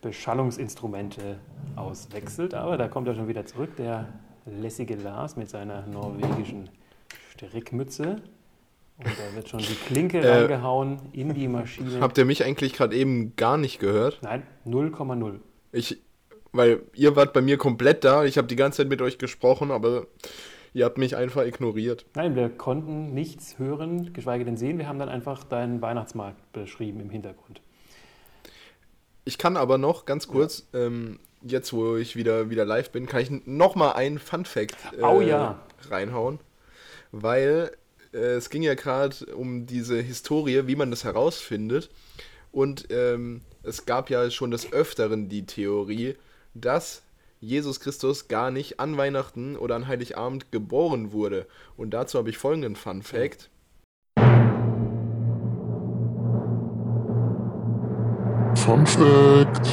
Beschallungsinstrumente auswechselt. Aber da kommt er schon wieder zurück, der lässige Lars mit seiner norwegischen Strickmütze. Und da wird schon die Klinke reingehauen in die Maschine. Habt ihr mich eigentlich gerade eben gar nicht gehört? Nein, 0,0. Weil ihr wart bei mir komplett da. Ich habe die ganze Zeit mit euch gesprochen, aber ihr habt mich einfach ignoriert. Nein, wir konnten nichts hören, geschweige denn sehen. Wir haben dann einfach deinen Weihnachtsmarkt beschrieben im Hintergrund. Ich kann aber noch ganz kurz, jetzt wo ich wieder live bin, kann ich nochmal einen Fun-Fact reinhauen. Weil es ging ja gerade um diese Historie, wie man das herausfindet. Und es gab ja schon des Öfteren die Theorie, dass Jesus Christus gar nicht an Weihnachten oder an Heiligabend geboren wurde. Und dazu habe ich folgenden Fun Fact. Fun Fact.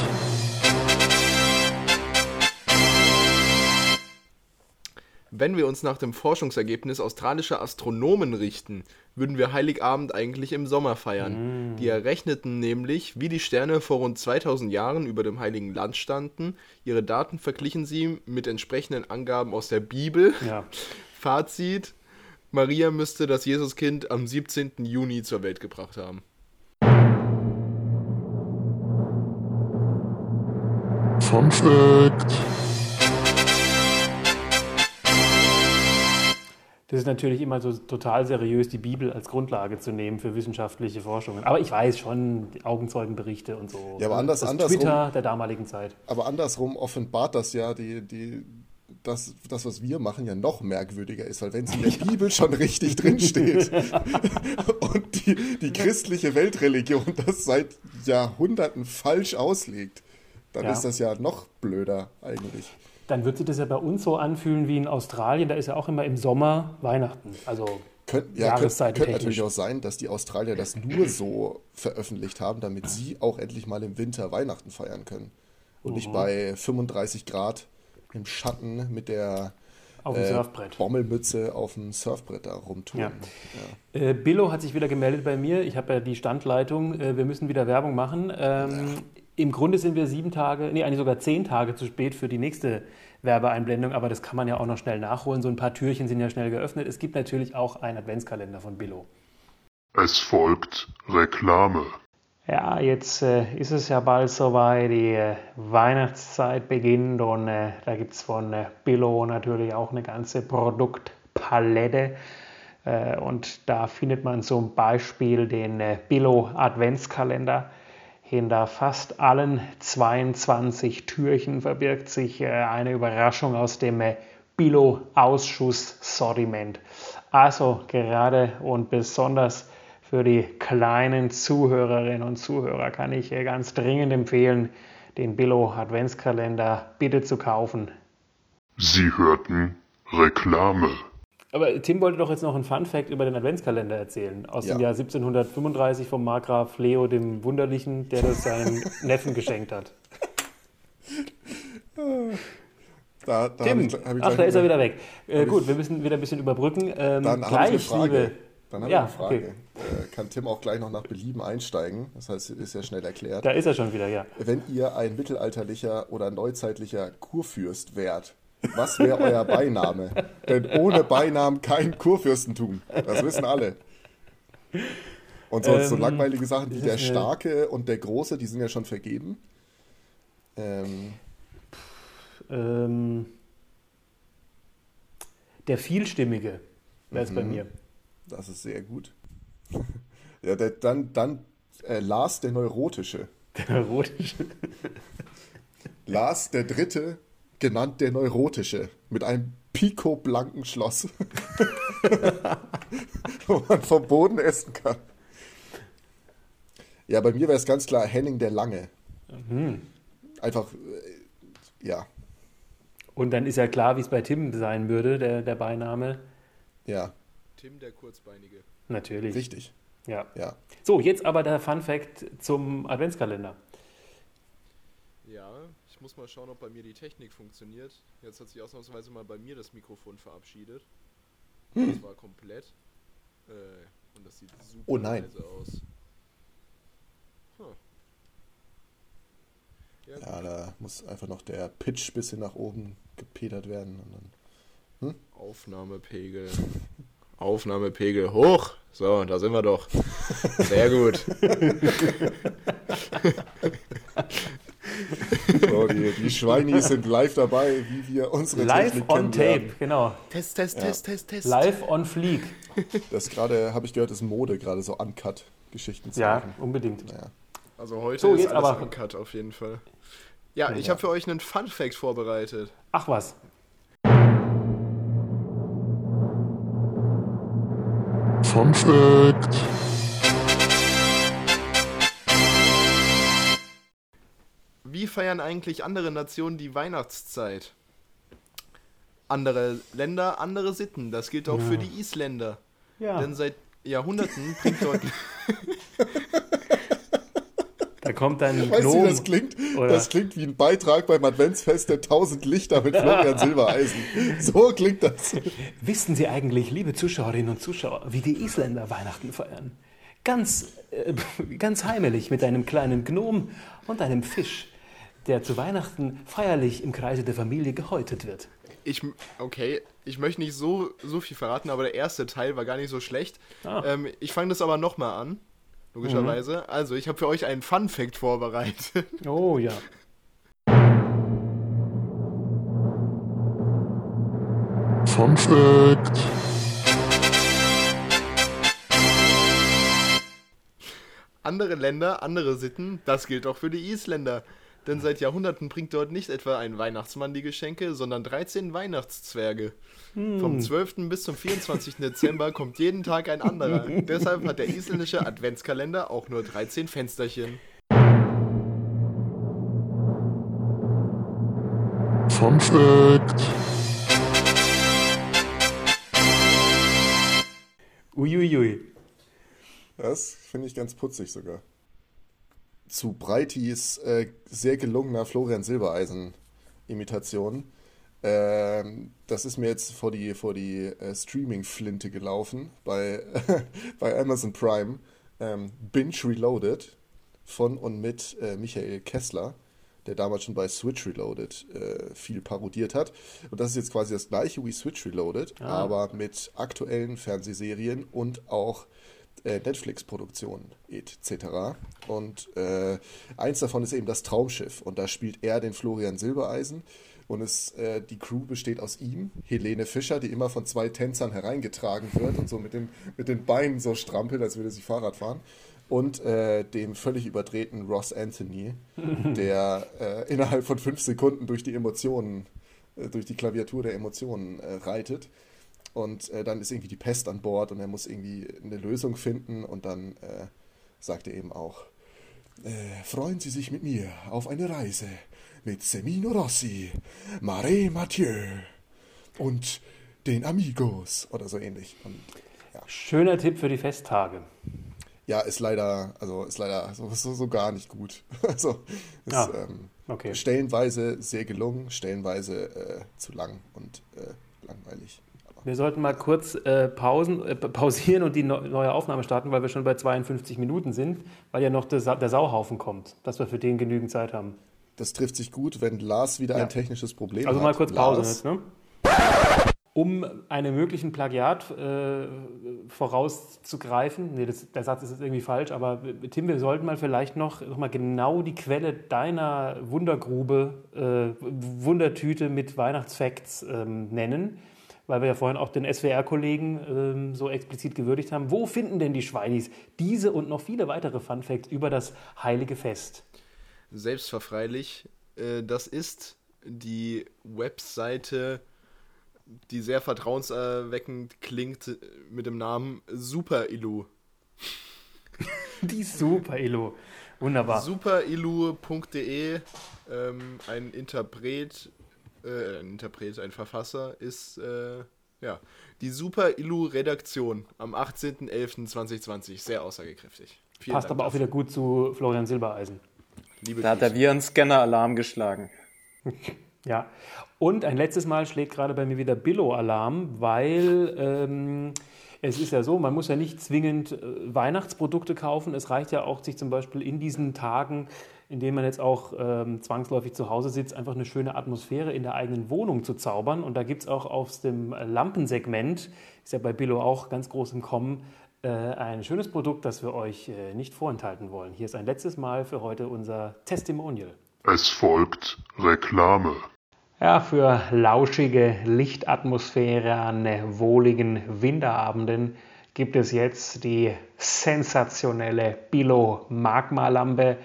Wenn wir uns nach dem Forschungsergebnis australischer Astronomen richten, würden wir Heiligabend eigentlich im Sommer feiern. Die errechneten nämlich, wie die Sterne vor rund 2000 Jahren über dem Heiligen Land standen. Ihre Daten verglichen sie mit entsprechenden Angaben aus der Bibel. Ja. Fazit, Maria müsste das Jesuskind am 17. Juni zur Welt gebracht haben. Fun Fact. Das ist natürlich immer so total seriös, die Bibel als Grundlage zu nehmen für wissenschaftliche Forschungen. Aber ich weiß schon, Augenzeugenberichte und so. Ja, aber andersrum, Twitter der damaligen Zeit. Aber andersrum offenbart das ja, das, was wir machen, ja noch merkwürdiger ist. Weil wenn es in der Bibel schon richtig drinsteht und die christliche Weltreligion das seit Jahrhunderten falsch auslegt, dann ist das ja noch blöder eigentlich. Dann wird sich das ja bei uns so anfühlen wie in Australien. Da ist ja auch immer im Sommer Weihnachten. Also könnte natürlich auch sein, dass die Australier das nur so veröffentlicht haben, damit sie auch endlich mal im Winter Weihnachten feiern können. Und nicht bei 35 Grad im Schatten mit der Bommelmütze auf dem Surfbrett da rumtun. Ja. Ja. Billo hat sich wieder gemeldet bei mir. Ich habe ja die Standleitung. Wir müssen wieder Werbung machen. Im Grunde sind wir 10 Tage zu spät für die nächste Werbeeinblendung, aber das kann man ja auch noch schnell nachholen. So ein paar Türchen sind ja schnell geöffnet. Es gibt natürlich auch einen Adventskalender von Billo. Es folgt Reklame. Ja, jetzt ist es ja bald soweit, die Weihnachtszeit beginnt und da gibt es von Billo natürlich auch eine ganze Produktpalette. Und da findet man zum Beispiel den Billo Adventskalender. Hinter fast allen 22 Türchen verbirgt sich eine Überraschung aus dem Billo-Ausschuss-Sortiment. Also gerade und besonders für die kleinen Zuhörerinnen und Zuhörer kann ich ganz dringend empfehlen, den Billo-Adventskalender bitte zu kaufen. Sie hörten Reklame. Aber Tim wollte doch jetzt noch einen Funfact über den Adventskalender erzählen. Aus dem Jahr 1735 vom Markgraf Leo dem Wunderlichen, der das seinen Neffen geschenkt hat. Da Tim, da ist er wieder weg. Gut, wir müssen wieder ein bisschen überbrücken. Dann habe ich eine Frage. Kann Tim auch gleich noch nach Belieben einsteigen? Das heißt, ist ja schnell erklärt. Da ist er schon wieder, ja. Wenn ihr ein mittelalterlicher oder neuzeitlicher Kurfürst wärt, was wäre euer Beiname? Denn ohne Beinamen kein Kurfürstentum. Das wissen alle. Und sonst so langweilige Sachen wie der Starke und der Große, die sind ja schon vergeben. Der Vielstimmige wäre es bei mir. Das ist sehr gut. Ja, dann Lars der Neurotische. Lars der Dritte, genannt der Neurotische, mit einem pikoblanken Schloss, wo man vom Boden essen kann. Ja, bei mir wäre es ganz klar Henning der Lange. Mhm. Einfach, ja. Und dann ist ja klar, wie es bei Tim sein würde, der Beiname. Ja. Tim, der Kurzbeinige. Natürlich. Richtig. Ja. So, jetzt aber der Funfact zum Adventskalender. Ja, ich muss mal schauen, ob bei mir die Technik funktioniert. Jetzt hat sich ausnahmsweise mal bei mir das Mikrofon verabschiedet. Das war komplett. Und das sieht super leise aus. Ja, da muss einfach noch der Pitch ein bisschen nach oben gepedert werden. Und dann, Aufnahmepegel hoch. So, da sind wir doch. Sehr gut. So, die Schweinis sind live dabei, wie wir unsere Technik kennenlernen. Live on tape, genau. Test. Live on fleek. Das gerade, habe ich gehört, ist Mode, gerade so Uncut-Geschichten zu machen. Ja, unbedingt. Ja. Also heute so, ist alles Uncut auf jeden Fall. Ja, ich habe für euch einen Fun-Fact vorbereitet. Ach was. Fun-Fact. Wie feiern eigentlich andere Nationen die Weihnachtszeit? Andere Länder, andere Sitten. Das gilt auch für die Isländer. Ja. Denn seit Jahrhunderten bringt dort... Da kommt dann Gnom. Weißt du, das klingt wie ein Beitrag beim Adventsfest der 1000 Lichter mit Florian Silbereisen. So klingt das. Wissen Sie eigentlich, liebe Zuschauerinnen und Zuschauer, wie die Isländer Weihnachten feiern? Ganz heimelig mit einem kleinen Gnom und einem Fisch, der zu Weihnachten feierlich im Kreise der Familie gehäutet wird. Ich möchte nicht so viel verraten, aber der erste Teil war gar nicht so schlecht. Ich fange das aber nochmal an. Logischerweise. Mhm. Also, ich habe für euch einen Fun-Fact vorbereitet. Oh ja. Fun-Fact. Andere Länder, andere Sitten, das gilt auch für die Isländer. Denn seit Jahrhunderten bringt dort nicht etwa ein Weihnachtsmann die Geschenke, sondern 13 Weihnachtszwerge. Vom 12. bis zum 24. Dezember kommt jeden Tag ein anderer. Deshalb hat der isländische Adventskalender auch nur 13 Fensterchen. Fun Fact. Uiuiui. Das finde ich ganz putzig sogar. Zu Breitis sehr gelungener Florian Silbereisen-Imitation. Das ist mir jetzt vor die Streaming-Flinte gelaufen bei Amazon Prime. Binge Reloaded von und mit Michael Kessler, der damals schon bei Switch Reloaded viel parodiert hat. Und das ist jetzt quasi das gleiche wie Switch Reloaded, aber mit aktuellen Fernsehserien und auch Netflix-Produktionen etc. Und eins davon ist eben das Traumschiff. Und da spielt er den Florian Silbereisen. Und die Crew besteht aus ihm, Helene Fischer, die immer von zwei Tänzern hereingetragen wird und so mit den Beinen so strampelt, als würde sie Fahrrad fahren. Und dem völlig überdrehten Ross Anthony, der innerhalb von 5 Sekunden durch die Emotionen, durch die Klaviatur der Emotionen reitet. Und dann ist irgendwie die Pest an Bord und er muss irgendwie eine Lösung finden. Und dann sagt er eben auch, freuen Sie sich mit mir auf eine Reise mit Semino Rossi, Marais Mathieu und den Amigos oder so ähnlich. Und, ja. Schöner Tipp für die Festtage. Ja, ist leider so gar nicht gut. Also ist okay. Stellenweise sehr gelungen, stellenweise zu lang und langweilig. Wir sollten mal kurz pausieren und die neue Aufnahme starten, weil wir schon bei 52 Minuten sind, weil ja noch der Sauhaufen kommt, dass wir für den genügend Zeit haben. Das trifft sich gut, wenn Lars wieder ein technisches Problem hat. Also mal kurz Pause jetzt, ne? Um einem möglichen Plagiat vorauszugreifen, der Satz ist jetzt irgendwie falsch, aber Tim, wir sollten mal vielleicht noch mal genau die Quelle deiner Wundertüte mit Weihnachtsfacts nennen, weil wir ja vorhin auch den SWR-Kollegen so explizit gewürdigt haben. Wo finden denn die Schweinis diese und noch viele weitere Funfacts über das Heilige Fest? Selbstverfreilich. Das ist die Webseite, die sehr vertrauenserweckend klingt, mit dem Namen Superillu. Die Superillu. Wunderbar. Superillu.de, ein Verfasser, ist die Superillu-Redaktion am 18.11.2020. Sehr aussagekräftig. Vielen Passt Dank aber auch dafür. Wieder gut zu Florian Silbereisen. Liebe da Grüße. Hat der Virenscanner-Alarm geschlagen. Ja, und ein letztes Mal schlägt gerade bei mir wieder Billo-Alarm, weil es ist ja so, man muss ja nicht zwingend Weihnachtsprodukte kaufen. Es reicht ja auch, sich zum Beispiel in diesen Tagen, in denen man jetzt auch zwangsläufig zu Hause sitzt, einfach eine schöne Atmosphäre in der eigenen Wohnung zu zaubern. Und da gibt es auch aus dem Lampensegment, ist ja bei Billo auch ganz groß im Kommen, ein schönes Produkt, das wir euch nicht vorenthalten wollen. Hier ist ein letztes Mal für heute unser Testimonial. Es folgt Reklame. Ja, für lauschige Lichtatmosphäre an wohligen Winterabenden gibt es jetzt die sensationelle Billo Magma-Lampe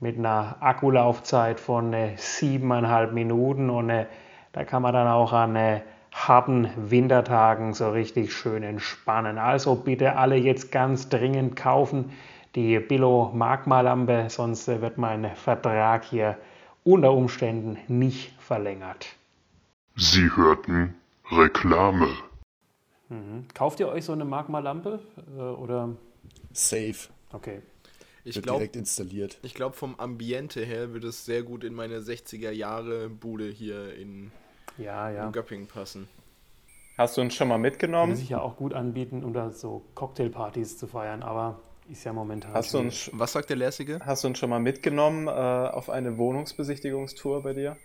mit einer Akkulaufzeit von 7,5 Minuten. Und da kann man dann auch an harten Wintertagen so richtig schön entspannen. Also bitte alle jetzt ganz dringend kaufen, die Billo Magma-Lampe, sonst wird mein Vertrag hier unter Umständen nicht verlängert. Sie hörten Reklame. Mhm. Kauft ihr euch so eine Magma-Lampe? Oder? Safe. Okay. Ich glaube, direkt installiert. Ich glaube, vom Ambiente her würde es sehr gut in meine 60er-Jahre-Bude hier in Göppingen passen. Hast du uns schon mal mitgenommen? Würde sich ja auch gut anbieten, um da so Cocktailpartys zu feiern, aber... Ist ja momentan. Was sagt der Lässige? Hast du uns schon mal mitgenommen auf eine Wohnungsbesichtigungstour bei dir?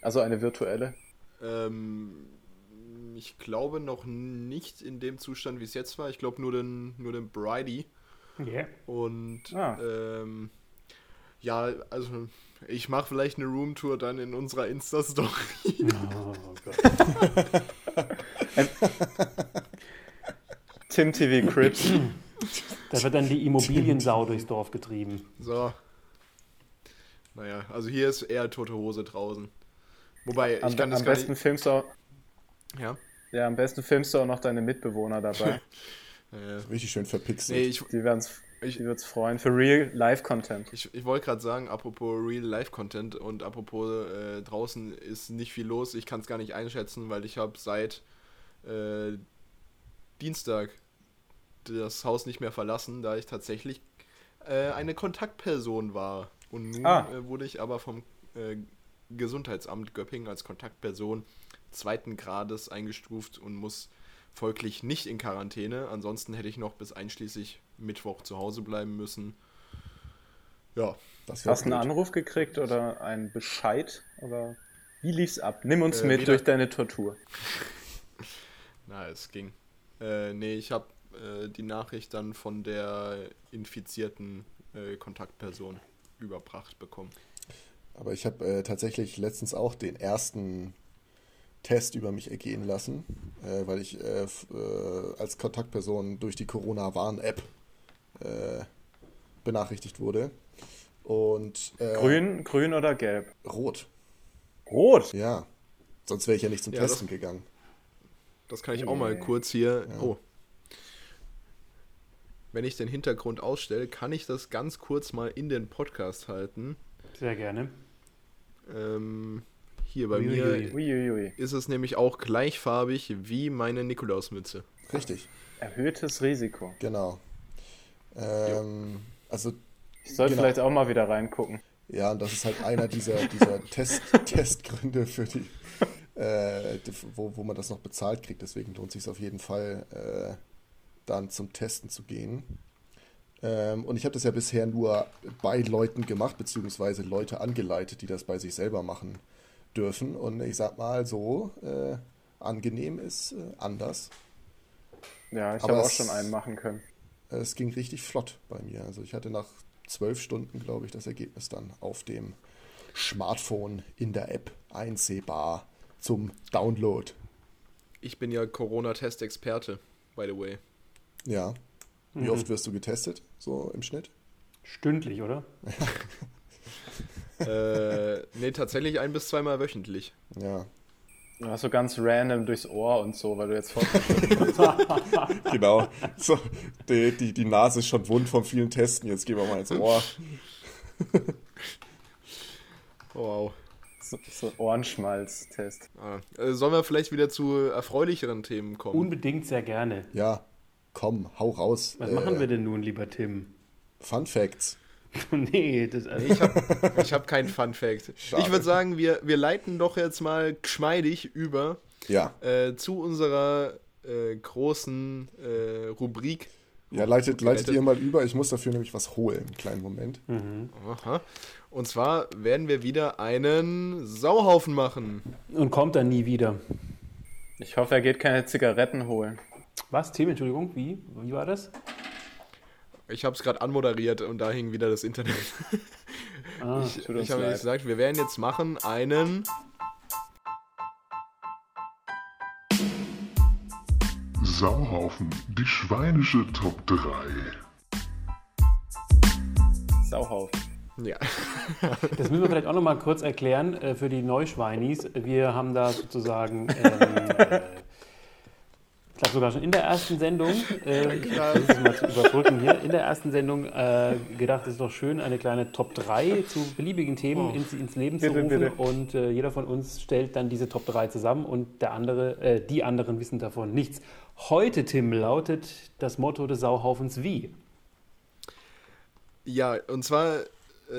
Also eine virtuelle? Ich glaube noch nicht in dem Zustand, wie es jetzt war. Ich glaube nur den Bridey. Yeah. Und also ich mache vielleicht eine Roomtour dann in unserer Insta-Story. Oh Gott. Tim TV Crips. Da wird dann die Immobiliensau durchs Dorf getrieben. So. Naja, also hier ist eher tote Hose draußen. Wobei, ich kann das gar nicht... Filmst du auch, ja, am besten filmst du auch noch deine Mitbewohner dabei. Ja. Richtig schön verpixelt. Nee, die wird's freuen. Für Real-Life-Content. Ich wollte gerade sagen, apropos Real-Life-Content und apropos draußen ist nicht viel los. Ich kann es gar nicht einschätzen, weil ich habe seit Dienstag das Haus nicht mehr verlassen, da ich tatsächlich eine Kontaktperson war. Und nun wurde ich aber vom Gesundheitsamt Göppingen als Kontaktperson 2. Grades eingestuft und muss folglich nicht in Quarantäne. Ansonsten hätte ich noch bis einschließlich Mittwoch zu Hause bleiben müssen. Ja. Hast du einen Anruf gekriegt oder einen Bescheid? Oder wie lief's ab? Nimm uns mit durch deine Tortur. Na, es ging. Ich habe die Nachricht dann von der infizierten Kontaktperson überbracht bekommen. Aber ich habe tatsächlich letztens auch den ersten Test über mich ergehen lassen, weil ich als Kontaktperson durch die Corona-Warn-App benachrichtigt wurde. Und, grün oder gelb? Rot. Rot? Ja, sonst wäre ich ja nicht zum Testen gegangen. Das kann ich auch mal kurz hier... Ja. Oh. Wenn ich den Hintergrund ausstelle, kann ich das ganz kurz mal in den Podcast halten. Sehr gerne. Hier bei mir ist es nämlich auch gleichfarbig wie meine Nikolausmütze. Richtig. Erhöhtes Risiko. Genau. Also ich sollte vielleicht auch mal wieder reingucken. Ja, und das ist halt einer dieser Testgründe für die, wo man das noch bezahlt kriegt. Deswegen lohnt es sich auf jeden Fall, dann zum Testen zu gehen. Und ich habe das ja bisher nur bei Leuten gemacht, beziehungsweise Leute angeleitet, die das bei sich selber machen dürfen. Und ich sag mal so, angenehm ist anders. Ja, ich habe auch schon einen machen können. Es ging richtig flott bei mir. Also ich hatte nach 12 Stunden, glaube ich, das Ergebnis dann auf dem Smartphone in der App einsehbar zum Download. Ich bin ja Corona-Test-Experte, by the way. Ja. Wie oft wirst du getestet, so im Schnitt? Stündlich, oder? Nee, tatsächlich 1- bis 2-mal wöchentlich. Ja. Du hast so ganz random durchs Ohr und so, weil du jetzt Genau. So, die Nase ist schon wund von vielen Testen, jetzt gehen wir mal ins Ohr. Wow. So Ohrenschmalz-Test. Sollen wir vielleicht wieder zu erfreulicheren Themen kommen? Unbedingt, sehr gerne. Ja. Komm, hau raus. Was machen wir denn nun, lieber Tim? Fun Facts. Nee, ich hab keinen Fun Fact. Schade. Ich würde sagen, wir leiten doch jetzt mal geschmeidig über zu unserer großen Rubrik. Ja, leitet ihr mal über. Ich muss dafür nämlich was holen. Einen kleinen Moment. Mhm. Aha. Und zwar werden wir wieder einen Sauhaufen machen. Und kommt dann nie wieder. Ich hoffe, er geht keine Zigaretten holen. Was? Tim, Entschuldigung, wie war das? Ich habe es gerade anmoderiert und da hing wieder das Internet. Ich habe jetzt gesagt, wir werden jetzt machen einen Sauhaufen, die schweinische Top 3. Sauhaufen. Ja. Das müssen wir vielleicht auch nochmal kurz erklären für die Neuschweinis. Wir haben da sozusagen... Ich habe sogar schon in der ersten Sendung, das ist mal zu überbrücken hier, in der ersten Sendung gedacht, es ist doch schön, eine kleine Top 3 zu beliebigen Themen ins Leben zu rufen. Und jeder von uns stellt dann diese Top 3 zusammen und die anderen wissen davon nichts. Heute, Tim, lautet das Motto des Sauhaufens wie? Ja, und zwar,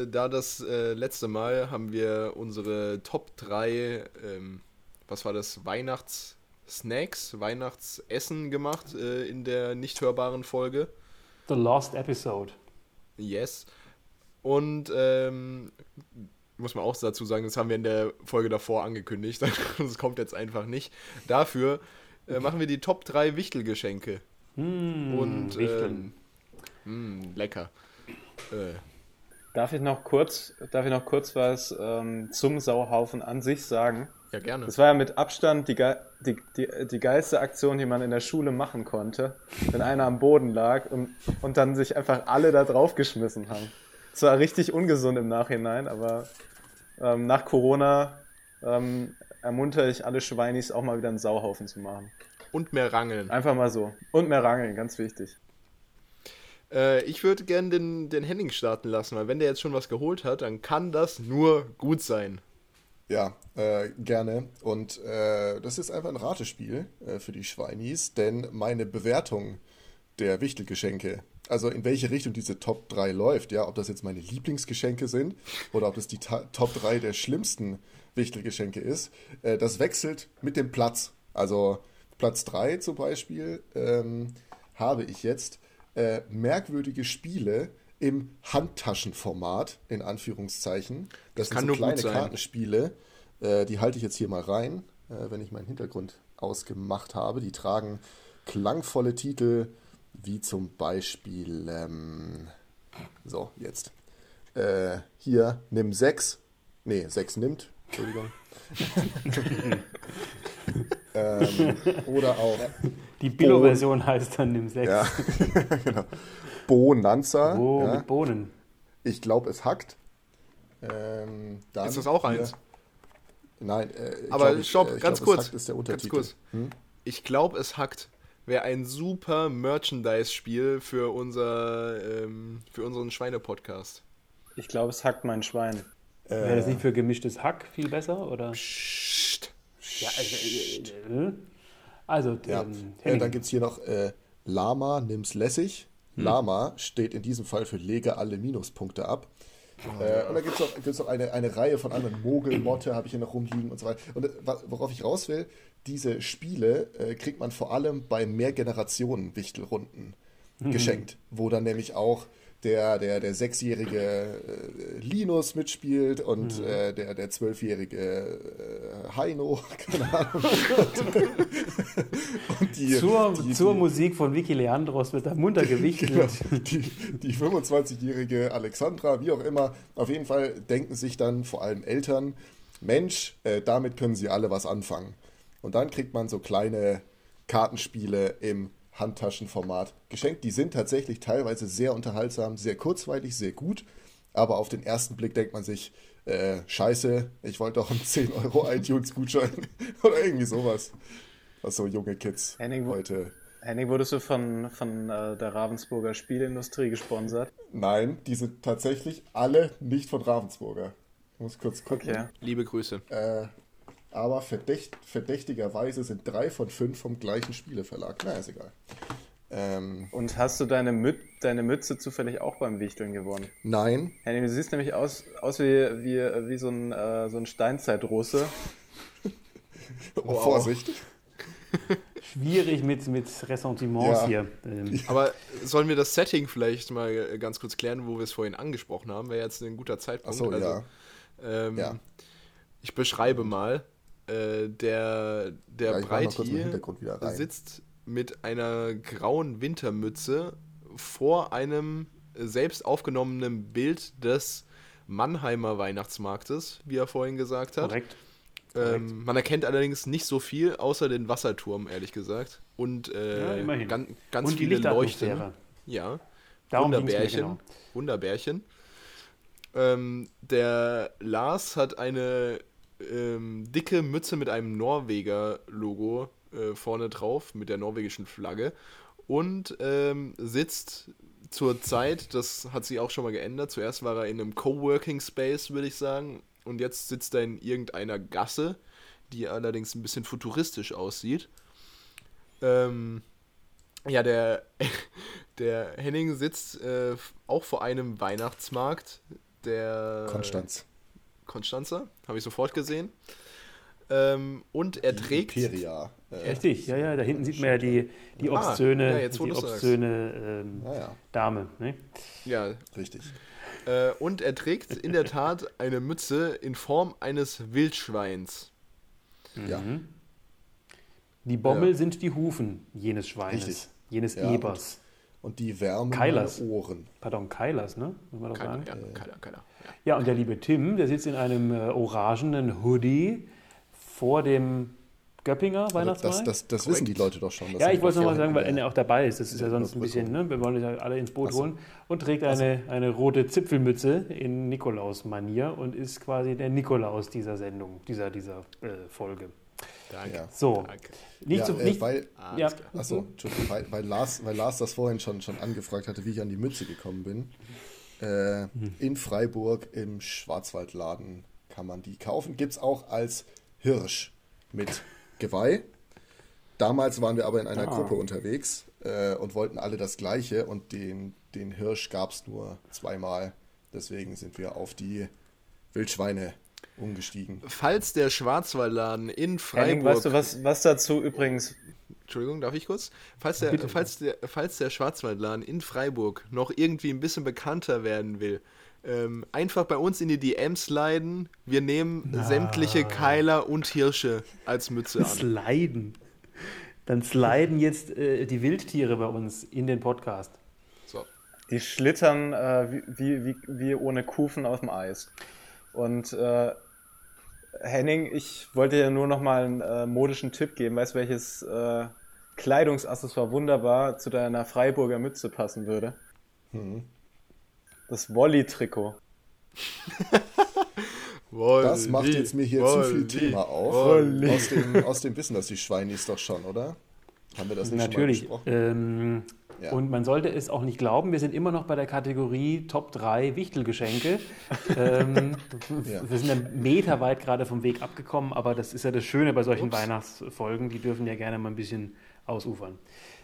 da das letzte Mal haben wir unsere Top 3, was war das, Weihnachtsessen gemacht in der nicht hörbaren Folge. The Last Episode. Yes. Und muss man auch dazu sagen, das haben wir in der Folge davor angekündigt. Das kommt jetzt einfach nicht. Dafür machen wir die Top 3 Wichtelgeschenke. Und Wichteln. Lecker. Darf ich noch kurz was zum Sauhaufen an sich sagen? Ja, gerne. Das war ja mit Abstand die geilste Aktion, die man in der Schule machen konnte, wenn einer am Boden lag und dann sich einfach alle da draufgeschmissen haben. Das war richtig ungesund im Nachhinein, aber nach Corona ermuntere ich alle Schweinis auch mal wieder einen Sauhaufen zu machen. Und mehr rangeln. Einfach mal so. Und mehr rangeln, ganz wichtig. Ich würde gerne den Henning starten lassen, weil wenn der jetzt schon was geholt hat, dann kann das nur gut sein. Ja, gerne. Und das ist einfach ein Ratespiel für die Schweinis, denn meine Bewertung der Wichtelgeschenke, also in welche Richtung diese Top 3 läuft, ja, ob das jetzt meine Lieblingsgeschenke sind oder ob das die Top 3 der schlimmsten Wichtelgeschenke ist, das wechselt mit dem Platz. Also Platz 3 zum Beispiel habe ich jetzt merkwürdige Spiele im Handtaschenformat, in Anführungszeichen. Das sind so kleine Kartenspiele, die halte ich jetzt hier mal rein, wenn ich meinen Hintergrund ausgemacht habe. Die tragen klangvolle Titel, wie zum Beispiel, hier, nimm 6. Nee, 6 nimmt, Entschuldigung. Oder auch... Die Billo-Version heißt dann nimm 6. Ja, genau. Bonanza. Oh, ja. Mit Bohnen. Ich glaube, es hackt. Dann ist das auch eins? Nein. Aber stopp, ganz kurz. Ganz kurz. Ich glaube, es hackt. Wäre ein super Merchandise-Spiel für unseren Schweine-Podcast. Ich glaube, es hackt mein Schwein. Wäre das nicht für gemischtes Hack viel besser, oder? Psst. Ja, also ja. Dann gibt es hier noch Lama, nimm's lässig. Lama steht in diesem Fall für lege alle Minuspunkte ab. Und dann gibt es noch eine Reihe von anderen. Mogel, Motte habe ich hier noch rumliegen und so weiter. Und worauf ich raus will, diese Spiele kriegt man vor allem bei Mehrgenerationen-Wichtelrunden geschenkt, wo dann nämlich auch der sechsjährige Linus mitspielt und der zwölfjährige Heino, keine Ahnung. Und zur Musik von Vicky Leandros wird da munter gewichtet. Genau, die 25-jährige Alexandra, wie auch immer. Auf jeden Fall denken sich dann vor allem Eltern, Mensch, damit können sie alle was anfangen. Und dann kriegt man so kleine Kartenspiele im Handtaschenformat geschenkt. Die sind tatsächlich teilweise sehr unterhaltsam, sehr kurzweilig, sehr gut. Aber auf den ersten Blick denkt man sich, scheiße, ich wollte doch einen 10€ iTunes-Gutschein oder irgendwie sowas. Was so junge Kids heute... Henning, wurdest du von der Ravensburger Spielindustrie gesponsert? Nein, die sind tatsächlich alle nicht von Ravensburger. Ich muss kurz gucken. Okay. Liebe Grüße. Aber verdächtigerweise sind 3 von 5 vom gleichen Spieleverlag. Na, ist egal. Und hast du deine Mütze zufällig auch beim Wichteln gewonnen? Nein. Henning, du siehst nämlich aus wie so ein Steinzeitrose. Oh, Vorsicht. Schwierig mit Ressentiments hier. Aber sollen wir das Setting vielleicht mal ganz kurz klären, wo wir es vorhin angesprochen haben? Wäre jetzt ein guter Zeitpunkt. Ach so, also, ja. Ich beschreibe mal. Der Breit hier sitzt mit einer grauen Wintermütze vor einem selbst aufgenommenen Bild des Mannheimer Weihnachtsmarktes, wie er vorhin gesagt hat. Korrekt. Man erkennt allerdings nicht so viel, außer den Wasserturm, ehrlich gesagt. Und ganz und viele Leuchten. Ja, Wunderbärchen. Der Lars hat eine dicke Mütze mit einem Norweger-Logo vorne drauf, mit der norwegischen Flagge, und sitzt zur Zeit, das hat sich auch schon mal geändert, zuerst war er in einem Coworking-Space, würde ich sagen, und jetzt sitzt er in irgendeiner Gasse, die allerdings ein bisschen futuristisch aussieht. Der Henning sitzt auch vor einem Weihnachtsmarkt, der... Konstanzer, habe ich sofort gesehen. Und er trägt... Imperia. Richtig, ja, da hinten sieht man ja die obszöne Dame. Ne? Ja, richtig. Und er trägt in der Tat eine Mütze in Form eines Wildschweins. Ja. Mhm. Die Bommel sind die Hufen jenes Schweines, richtig. Jenes Ebers. Und die wärmen Ohren. Keilers, ne? Muss man doch sagen. Keiler. Ja, und der liebe Tim, der sitzt in einem orangenen Hoodie vor dem Göppinger Weihnachtsmarkt. Das wissen die Leute doch schon. Ja, ich wollte es nochmal sagen, weil er auch dabei ist. Das ist ja sonst ein bisschen, ne? Wir wollen ja alle ins Boot holen. Und trägt eine rote Zipfelmütze in Nikolaus-Manier und ist quasi der Nikolaus dieser Sendung, dieser Folge. Danke. So. Danke. Weil Lars das vorhin schon angefragt hatte, wie ich an die Mütze gekommen bin. In Freiburg im Schwarzwaldladen kann man die kaufen. Gibt es auch als Hirsch mit Geweih. Damals waren wir aber in einer Gruppe unterwegs und wollten alle das Gleiche, und den Hirsch gab es nur zweimal. Deswegen sind wir auf die Wildschweine umgestiegen. Falls der Schwarzwaldladen in Freiburg... Henning, weißt du, was dazu übrigens... Entschuldigung, darf ich kurz? Falls der Schwarzwaldladen in Freiburg noch irgendwie ein bisschen bekannter werden will, einfach bei uns in die DMs sliden. Wir nehmen sämtliche Keiler und Hirsche als Mütze an. Sliden. Dann sliden jetzt die Wildtiere bei uns in den Podcast. So. Die schlittern wie ohne Kufen auf dem Eis. Und Henning, ich wollte dir nur noch mal einen modischen Tipp geben. Weißt du, welches Kleidungsaccessoire wunderbar zu deiner Freiburger Mütze passen würde? Das Wolli-Trikot. Das macht jetzt mir hier zu viel Thema auf. Aus dem Wissen, dass die Schweinis doch schon, oder? Haben wir das nicht schon mal besprochen? Natürlich. Ja. Und man sollte es auch nicht glauben, wir sind immer noch bei der Kategorie Top 3 Wichtelgeschenke. Wir sind dann meterweit gerade vom Weg abgekommen, aber das ist ja das Schöne bei solchen Weihnachtsfolgen, die dürfen ja gerne mal ein bisschen ausufern.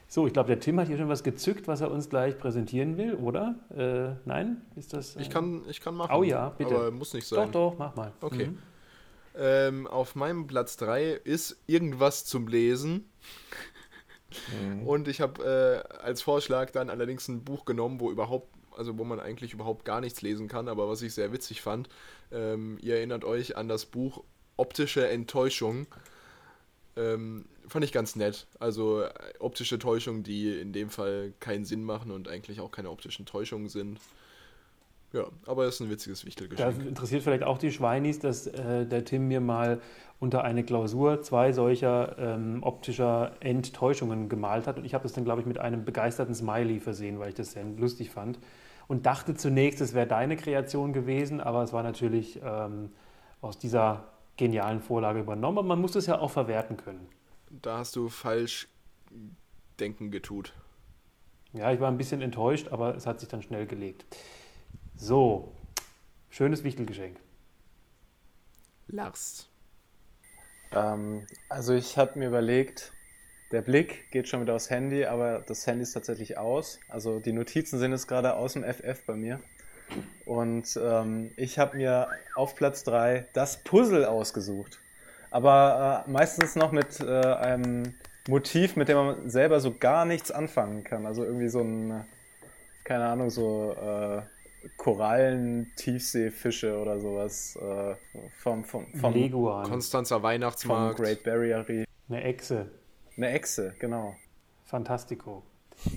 So, ich glaube, der Tim hat hier schon was gezückt, was er uns gleich präsentieren will, oder? Nein? Ist das? Ich kann machen. Oh ja, bitte. Aber muss nicht sein. Doch, mach mal. Okay. Mhm. Auf meinem Platz 3 ist irgendwas zum Lesen. Mhm. Und ich habe als Vorschlag dann allerdings ein Buch genommen, wo man eigentlich überhaupt gar nichts lesen kann, aber was ich sehr witzig fand. Ihr erinnert euch an das Buch Optische Enttäuschung. Fand ich ganz nett. Also optische Täuschungen, die in dem Fall keinen Sinn machen und eigentlich auch keine optischen Täuschungen sind. Ja, aber es ist ein witziges Wichtelgeschenk. Das interessiert vielleicht auch die Schweinis, dass der Tim mir mal unter eine Klausur 2 solcher optischer Enttäuschungen gemalt hat. Und ich habe das dann, glaube ich, mit einem begeisterten Smiley versehen, weil ich das sehr lustig fand. Und dachte zunächst, es wäre deine Kreation gewesen, aber es war natürlich aus dieser genialen Vorlage übernommen. Aber man muss das ja auch verwerten können. Da hast du falsch denken getut. Ja, ich war ein bisschen enttäuscht, aber es hat sich dann schnell gelegt. So, schönes Wichtelgeschenk. Lars. Also ich habe mir überlegt, der Blick geht schon wieder aufs Handy, aber das Handy ist tatsächlich aus. Also die Notizen sind jetzt gerade aus dem FF bei mir. Und ich habe mir auf Platz 3 das Puzzle ausgesucht. Aber meistens noch mit einem Motiv, mit dem man selber so gar nichts anfangen kann. Also irgendwie so ein, keine Ahnung, so Korallen, Tiefseefische oder sowas. Vom Leguan. Konstanzer Weihnachtsmarkt. Vom Great Barrier Reef. Eine Echse. Eine Echse, genau. Fantastico.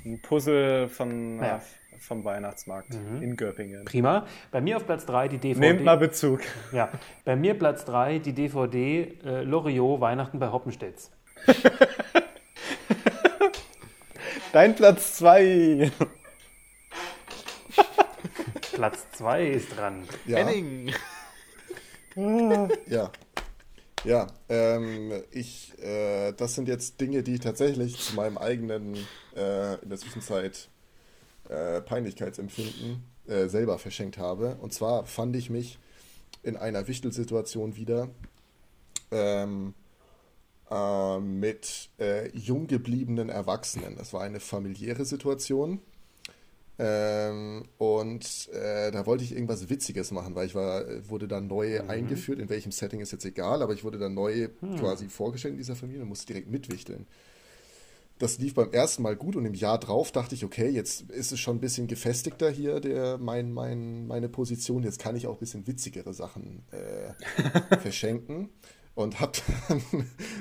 Ein Puzzle vom Weihnachtsmarkt in Göppingen. Prima. Bei mir auf Platz 3 die DVD. Nehmt mal Bezug. Ja, bei mir Platz 3 die DVD Loriot Weihnachten bei Hoppenstedt. Dein Platz 2. Platz 2 ist dran. Ja. Henning. Ja. Ja, das sind jetzt Dinge, die tatsächlich zu meinem eigenen, in der Zwischenzeit, Peinlichkeitsempfinden selber verschenkt habe. Und zwar fand ich mich in einer Wichtelsituation wieder mit jung gebliebenen Erwachsenen. Das war eine familiäre Situation. Da wollte ich irgendwas Witziges machen, weil wurde dann neu eingeführt, in welchem Setting ist jetzt egal, aber ich wurde dann neu quasi vorgestellt in dieser Familie und musste direkt mitwichteln. Das lief beim ersten Mal gut und im Jahr drauf dachte ich, okay, jetzt ist es schon ein bisschen gefestigter hier, meine Position, jetzt kann ich auch ein bisschen witzigere Sachen verschenken. Und hab dann,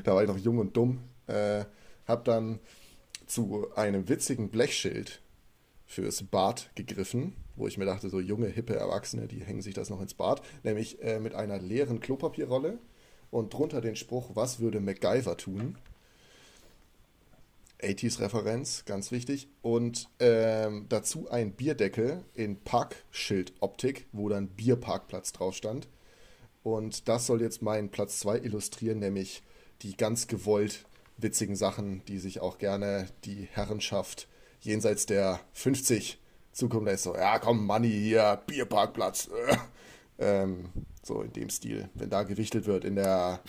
da war ich noch jung und dumm, hab dann zu einem witzigen Blechschild fürs Bad gegriffen, wo ich mir dachte, so junge, hippe Erwachsene, die hängen sich das noch ins Bad, nämlich mit einer leeren Klopapierrolle und drunter den Spruch, was würde MacGyver tun? 80s-Referenz, ganz wichtig. Und dazu ein Bierdeckel in Parkschildoptik, wo dann Bierparkplatz drauf stand. Und das soll jetzt meinen Platz 2 illustrieren, nämlich die ganz gewollt witzigen Sachen, die sich auch gerne die Herrenschaft jenseits der 50 zukommen lässt. So, ja komm, Manni, hier, Bierparkplatz. So in dem Stil, wenn da gewichtelt wird in der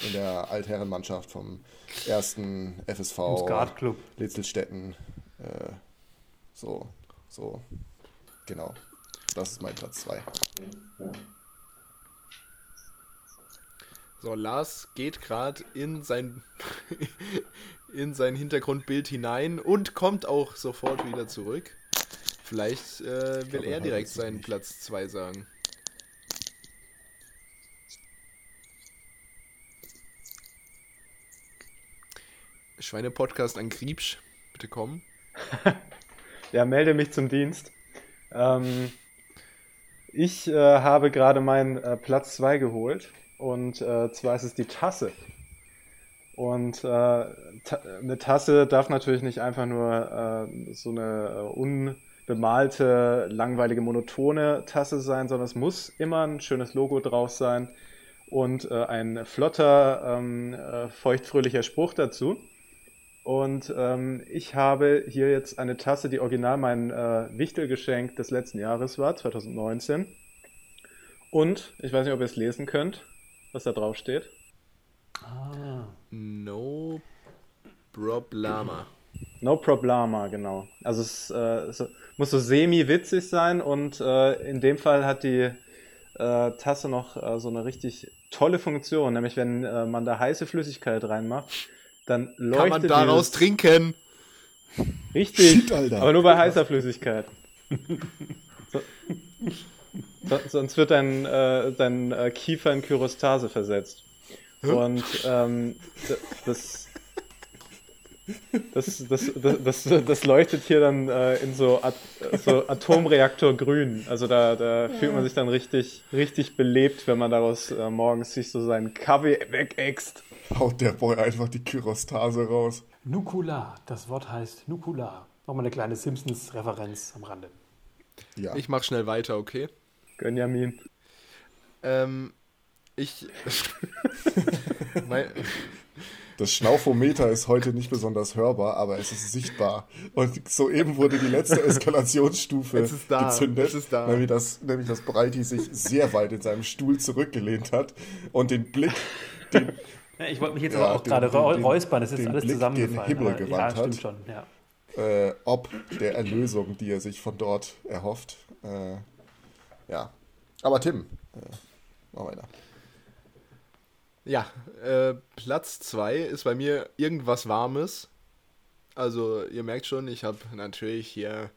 Altherrenmannschaft vom 1. FSV Skatclub Litzelstetten. So, genau. Das ist mein Platz 2. So, Lars geht gerade in sein Hintergrundbild hinein und kommt auch sofort wieder zurück. Vielleicht will er direkt seinen Platz 2 sagen. Schweine-Podcast an Griebsch, bitte kommen. Ja, melde mich zum Dienst. Ich habe gerade meinen Platz 2 geholt und zwar ist es die Tasse. Und eine Tasse darf natürlich nicht einfach nur so eine unbemalte, langweilige, monotone Tasse sein, sondern es muss immer ein schönes Logo drauf sein und ein flotter, feuchtfröhlicher Spruch dazu. Und ich habe hier jetzt eine Tasse, die original mein Wichtelgeschenk des letzten Jahres war, 2019. Und ich weiß nicht, ob ihr es lesen könnt, was da drauf steht. Ah, no problema. No problema, genau. Also es muss so semi-witzig sein und in dem Fall hat die Tasse noch so eine richtig tolle Funktion, nämlich wenn man da heiße Flüssigkeit reinmacht, dann leuchtet. Kann man daraus trinken? Richtig, shit, Alter. Aber nur bei heißer Flüssigkeit. Sonst wird dein Kiefer in Kyrostase versetzt. Und das leuchtet hier dann in so Atomreaktorgrün. Also da fühlt man sich dann richtig belebt, wenn man daraus morgens sich so seinen Kaffee wegäxt. Haut der Boy einfach die Kyrostase raus. Nukular, das Wort heißt Nukular. Nochmal eine kleine Simpsons-Referenz am Rande. Ja. Ich mach schnell weiter, okay? Gönjamin. Das Schnaufometer ist heute nicht besonders hörbar, aber es ist sichtbar. Und soeben wurde die letzte Eskalationsstufe gezündet, nämlich dass Breiti sich sehr weit in seinem Stuhl zurückgelehnt hat und den Blick... ich wollte mich jetzt aber auch gerade räuspern, das ist alles zusammengefallen. Den Himmel gewandt hat, schon, ja. Ob der Erlösung, die er sich von dort erhofft. Aber Tim, mach weiter. Ja, Platz 2 ist bei mir irgendwas Warmes. Also ihr merkt schon, ich habe natürlich hier,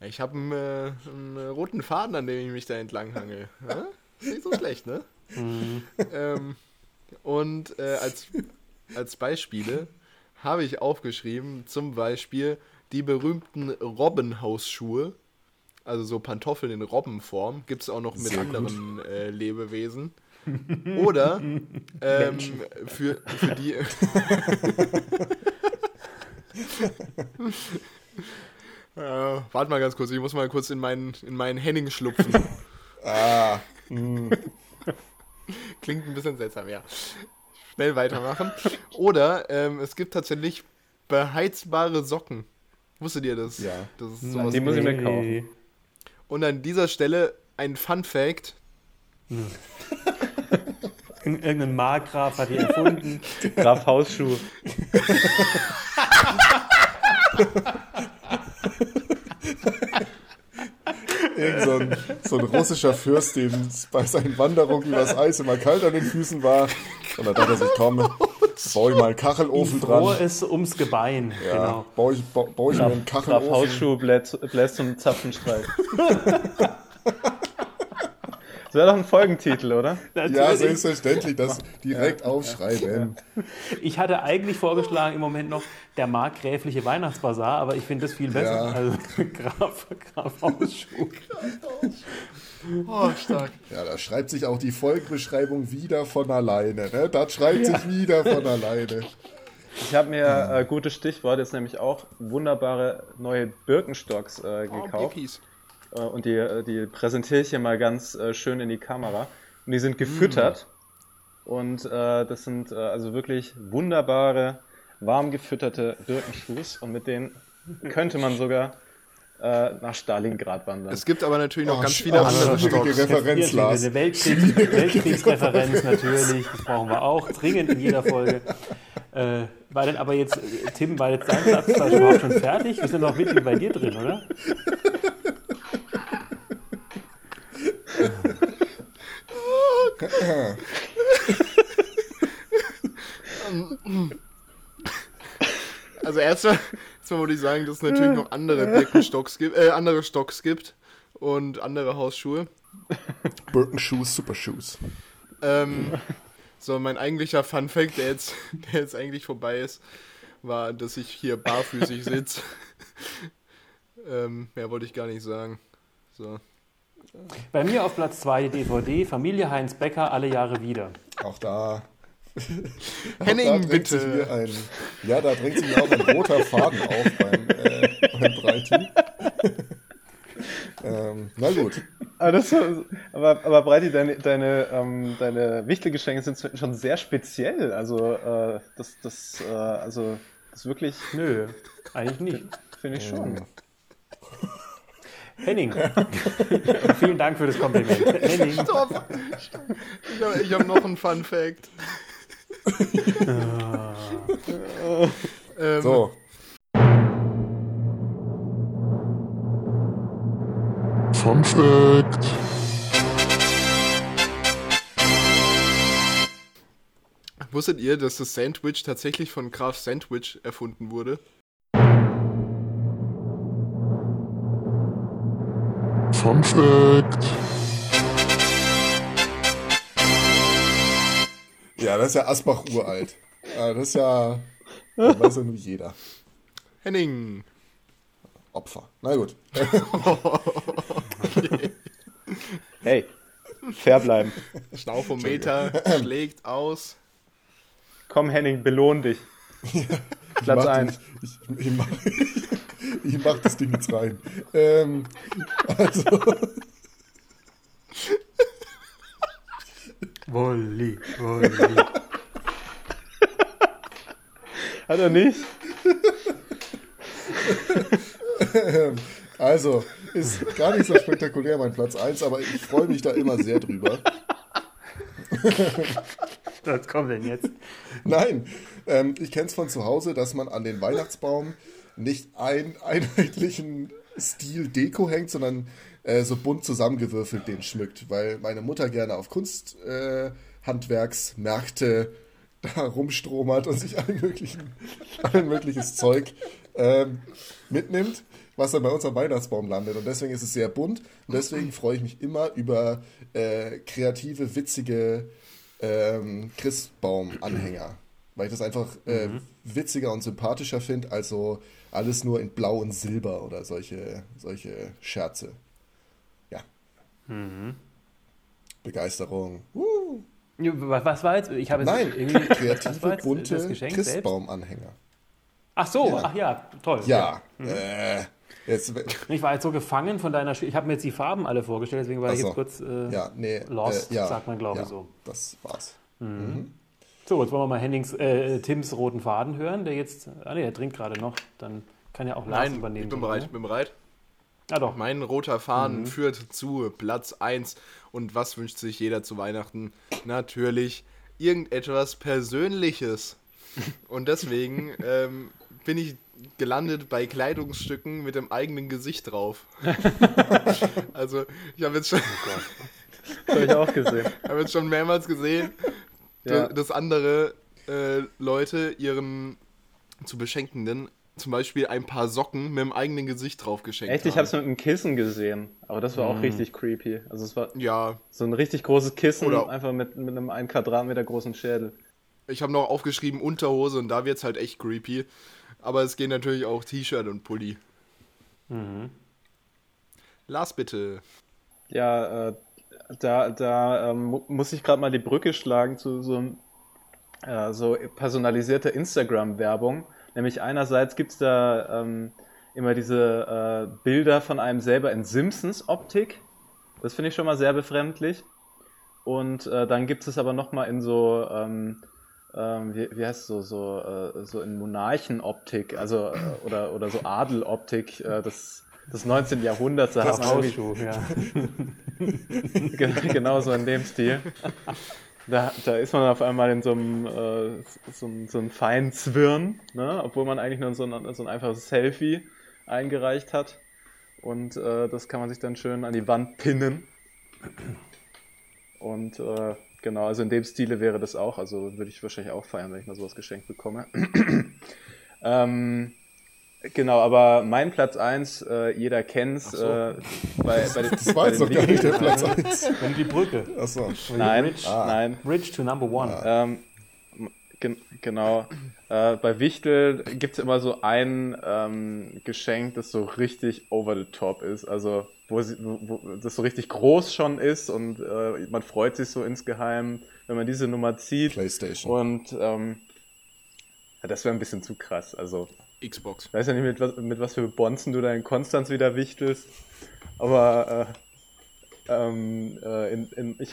ich habe einen roten Faden, an dem ich mich da entlanghangel. Ja? Nicht so schlecht, ne? Und als Beispiele habe ich aufgeschrieben, zum Beispiel die berühmten Robbenhausschuhe. Also so Pantoffeln in Robbenform. Gibt es auch noch mit anderen Lebewesen. Oder für die warte mal ganz kurz, ich muss mal kurz in meinen Henning schlupfen. Klingt ein bisschen seltsam, ja. Schnell weitermachen. Oder es gibt tatsächlich beheizbare Socken. Wusstet ihr das? Ja. Das ist sowas. Die muss ich mir kaufen. Und an dieser Stelle ein Fun-Fact. Irgendein Markgraf hat die erfunden. Graf Hausschuh. Irgend so ein russischer Fürst, dem bei seinen Wanderungen übers Eis immer kalt an den Füßen war. Und da dachte er sich, komm, baue ich mal einen Kachelofen dran. Rohr ist ums Gebein, ja, genau. Baue ich mir einen Kachelofen. Graf Hausschuh bläst zum Zapfenstreich. Das wäre doch ein Folgentitel, oder? Natürlich. Ja, selbstverständlich, das direkt aufschreiben. Ich hatte eigentlich vorgeschlagen im Moment noch der markgräfliche Weihnachtsbazar, aber ich finde das viel besser. Ja. Also Graf Hausschuh. Oh, stark. Ja, da schreibt sich auch die Folgenbeschreibung wieder von alleine. Ne? Das schreibt sich wieder von alleine. Ich habe mir gute Stichworte, jetzt nämlich auch wunderbare neue Birkenstocks gekauft. Bippies. Und die präsentiere ich hier mal ganz schön in die Kamera. Und die sind gefüttert. Und das sind also wirklich wunderbare, warm gefütterte Birkenschuhe. Und mit denen könnte man sogar nach Stalingrad wandern. Es gibt aber natürlich noch ganz viele andere Stocks. Referenz, Lars. Eine Weltkriegsreferenz natürlich. Das brauchen wir auch dringend in jeder Folge. War denn aber jetzt, Tim, war jetzt dein Platz überhaupt schon fertig? Wir sind noch mit bei dir drin, oder? Also erstmal würde ich sagen, dass es natürlich noch andere Stocks gibt und andere Hausschuhe. Birkenschuhe, Supershoes. So, mein eigentlicher Funfact, der jetzt eigentlich vorbei ist, war, dass ich hier barfüßig sitze. Mehr wollte ich gar nicht sagen. So. Bei mir auf Platz 2 die DVD, Familie Heinz Becker, alle Jahre wieder. Auch da. Henning, da bitte. Da drängt sich mir auch ein roter Faden auf beim Breiti. Na gut. Aber Breiti, deine Wichtelgeschenke sind schon sehr speziell. Also, das Das ist wirklich... Nö, eigentlich nicht. Finde ich schon. Henning, vielen Dank für das Kompliment. Henning. Stopp! Ich habe noch einen Fun-Fact. So. Fun-Fact. Wusstet ihr, dass das Sandwich tatsächlich von Graf Sandwich erfunden wurde? Fun Fact. Ja, das ist ja Asbach uralt. Das ist ja... Das weiß ja nur jeder. Henning. Opfer. Na gut. Okay. Hey, fair bleiben. Staufometer schlägt aus. Komm Henning, belohn dich. Ja, Platz 1. Ich mach das Ding jetzt rein. Also. Wolli. Hat er nicht? Also, ist gar nicht so spektakulär mein Platz 1, aber ich freue mich da immer sehr drüber. Was kommt denn jetzt? Nein, ich kenne es von zu Hause, dass man an den Weihnachtsbaum nicht einen einheitlichen Stil Deko hängt, sondern so bunt zusammengewürfelt den schmückt, weil meine Mutter gerne auf Kunsthandwerksmärkte da rumstromert und sich allen mögliches Zeug mitnimmt, was dann bei uns am Weihnachtsbaum landet. Und deswegen ist es sehr bunt und deswegen freue ich mich immer über kreative, witzige Christbaum-Anhänger, weil ich das einfach witziger und sympathischer finde, als so alles nur in Blau und Silber oder solche Scherze. Ja. Mhm. Begeisterung. Was war jetzt? Kreative, bunte Christbaum-Anhänger. Ach so, ja. Ach ja, toll. Ja. Mhm. Jetzt. Ich war jetzt so gefangen von deiner... Ich habe mir jetzt die Farben alle vorgestellt, deswegen war ich jetzt kurz lost, sagt man, glaube ich so. Das war's. Mhm. So, jetzt wollen wir mal Tims roten Faden hören, der jetzt... Ah ne, der trinkt gerade noch. Dann kann ja auch Lars übernehmen. Ich bin bereit. Ah doch. Mein roter Faden führt zu Platz 1. Und was wünscht sich jeder zu Weihnachten? Natürlich irgendetwas Persönliches. Und deswegen bin ich gelandet bei Kleidungsstücken mit dem eigenen Gesicht drauf. Also, ich habe jetzt schon... Das habe ich auch gesehen. Ich habe jetzt schon mehrmals gesehen, dass andere Leute ihren zu Beschenkenden zum Beispiel ein paar Socken mit dem eigenen Gesicht drauf geschenkt haben. Echt? Ich habe es mit einem Kissen gesehen. Aber das war auch richtig creepy. Also es war so ein richtig großes Kissen, oder einfach mit einem 1 Quadratmeter großen Schädel. Ich habe noch aufgeschrieben Unterhose und da wird's halt echt creepy. Aber es gehen natürlich auch T-Shirt und Pulli. Mhm. Lars, bitte. Ja, da muss ich gerade mal die Brücke schlagen zu so personalisierter Instagram-Werbung. Nämlich einerseits gibt es da immer diese Bilder von einem selber in Simpsons-Optik. Das finde ich schon mal sehr befremdlich. Und dann gibt es aber nochmal in so... wie heißt es so in Monarchenoptik, also oder so Adeloptik des 19. Jahrhunderts, da hat man genau so in dem Stil. Da ist man auf einmal in so einem feinen Zwirn, ne? Obwohl man eigentlich nur so ein einfaches Selfie eingereicht hat, und das kann man sich dann schön an die Wand pinnen. Und genau, also in dem Stile wäre das auch. Also würde ich wahrscheinlich auch feiern, wenn ich mal sowas geschenkt bekomme. Genau, aber mein Platz 1, jeder kennt's. So. Das war jetzt noch gar nicht der Platz 1. Um die Brücke. Ach so. Nein. Bridge to number one. Genau. Bei Wichtel gibt's immer so ein Geschenk, das so richtig over the top ist. Also... Wo das so richtig groß schon ist, und man freut sich so insgeheim, wenn man diese Nummer zieht. PlayStation. Und das wäre ein bisschen zu krass. Also Xbox. Ich weiß ja nicht, mit was für Bonzen du da in Konstanz wieder wichtelst, aber ich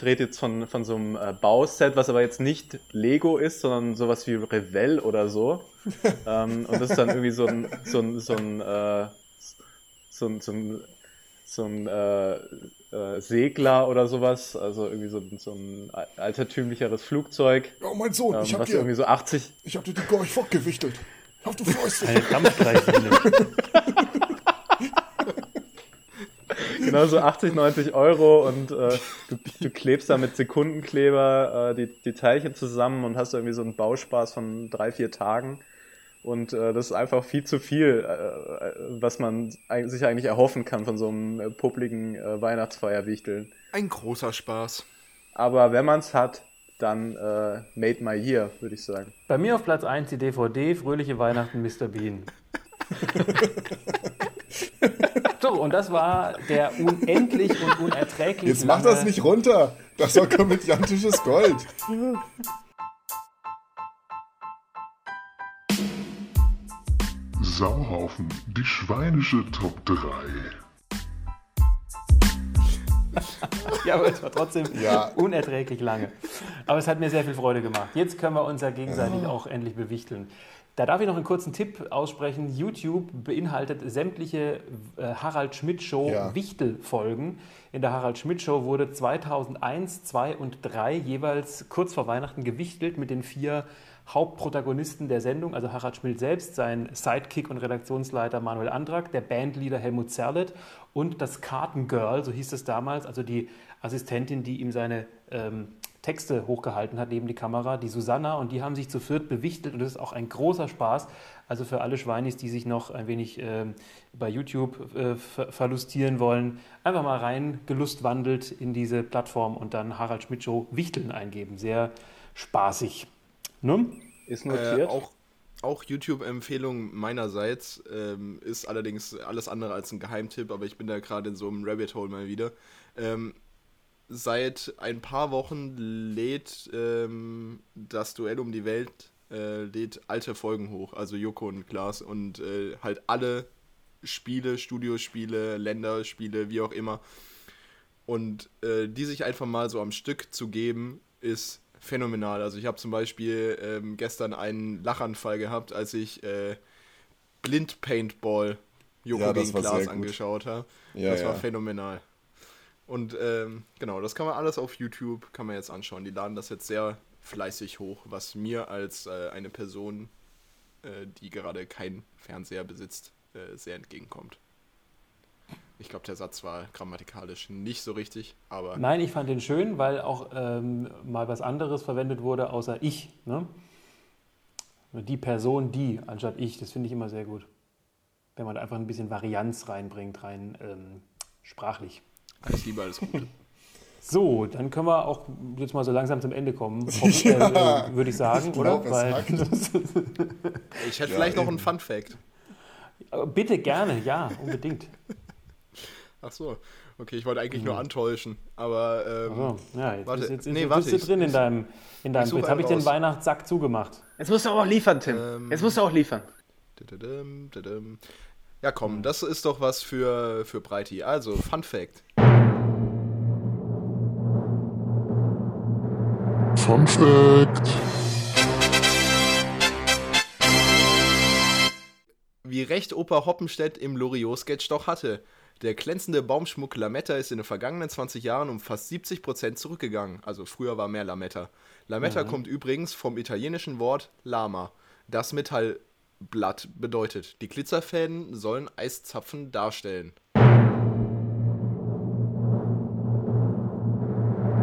rede jetzt von so einem Bauset, was aber jetzt nicht Lego ist, sondern sowas wie Revell oder so. Und das ist dann irgendwie so ein Segler oder sowas, also irgendwie so ein altertümlicheres Flugzeug. Ja, mein Sohn, ich hab dir irgendwie so 80. Ich hab dir die Gorch Fock gewichtelt. Ach, du freust dich. Genau, so 80, 90 Euro und du klebst da mit Sekundenkleber die Teilchen zusammen und hast irgendwie so einen Bauspaß von 3-4 Tagen. Und das ist einfach viel zu viel, was man sich eigentlich erhoffen kann von so einem publiken Weihnachtsfeierwichteln. Ein großer Spaß. Aber wenn man es hat, dann made my year, würde ich sagen. Bei mir auf Platz 1 die DVD, Fröhliche Weihnachten, Mr. Bean. So, und das war der unendlich und unerträgliche... Jetzt mach das nicht runter, das war komödiantisches Gold. Sauhaufen, die schweinische Top 3. Ja, aber es war trotzdem unerträglich lange. Aber es hat mir sehr viel Freude gemacht. Jetzt können wir uns ja gegenseitig auch endlich bewichteln. Da darf ich noch einen kurzen Tipp aussprechen. YouTube beinhaltet sämtliche Harald Schmidt Show Wichtelfolgen. In der Harald Schmidt Show wurde 2001, 2002 und 2003 jeweils kurz vor Weihnachten gewichtelt mit den 4 Hauptprotagonisten der Sendung, also Harald Schmidt selbst, sein Sidekick und Redaktionsleiter Manuel Andrak, der Bandleader Helmut Zerlett und das Kartengirl, so hieß es damals, also die Assistentin, die ihm seine Texte hochgehalten hat neben die Kamera, die Susanna, und die haben sich zu viert bewichtelt und das ist auch ein großer Spaß. Also für alle Schweinis, die sich noch ein wenig bei YouTube verlustieren wollen, einfach mal rein gelustwandelt in diese Plattform und dann Harald Schmidt Show Wichteln eingeben. Sehr spaßig. Nun? Ist notiert. Auch YouTube-Empfehlung meinerseits ist allerdings alles andere als ein Geheimtipp, aber ich bin da gerade in so einem Rabbit Hole mal wieder. Seit ein paar Wochen lädt das Duell um die Welt lädt alte Folgen hoch, also Joko und Klaas und halt alle Spiele, Studiospiele, Länderspiele, wie auch immer. Und die sich einfach mal so am Stück zu geben, ist phänomenal. Also ich habe zum Beispiel gestern einen Lachanfall gehabt, als ich Blind Paintball Joko gegen Klaas angeschaut habe. Ja, das war phänomenal. Und genau, das kann man alles auf YouTube, kann man jetzt anschauen. Die laden das jetzt sehr fleißig hoch, was mir als eine Person, die gerade keinen Fernseher besitzt, sehr entgegenkommt. Ich glaube, der Satz war grammatikalisch nicht so richtig, aber... Nein, ich fand den schön, weil auch mal was anderes verwendet wurde, außer ich, ne? Die Person, die, anstatt ich, das finde ich immer sehr gut. Wenn man da einfach ein bisschen Varianz reinbringt, rein sprachlich. Ich liebe alles Gute. So, dann können wir auch jetzt mal so langsam zum Ende kommen, würde ich sagen, oder? Weil ich hätte vielleicht noch einen Fun-Fact. Bitte, gerne, ja, unbedingt. Ach so, okay, ich wollte eigentlich nur antäuschen, aber jetzt bist du drin in deinem Bild. Habe ich den Weihnachtssack zugemacht? Jetzt musst du auch liefern, Tim. Ja komm, das ist doch was für Breiti. Also, Fun Fact. Fun Fact. Wie recht Opa Hoppenstedt im Loriot-Sketch doch hatte. Der glänzende Baumschmuck Lametta ist in den vergangenen 20 Jahren um fast 70% zurückgegangen. Also früher war mehr Lametta. Lametta kommt übrigens vom italienischen Wort Lama. Das Metall... Blatt bedeutet, die Glitzerfäden sollen Eiszapfen darstellen.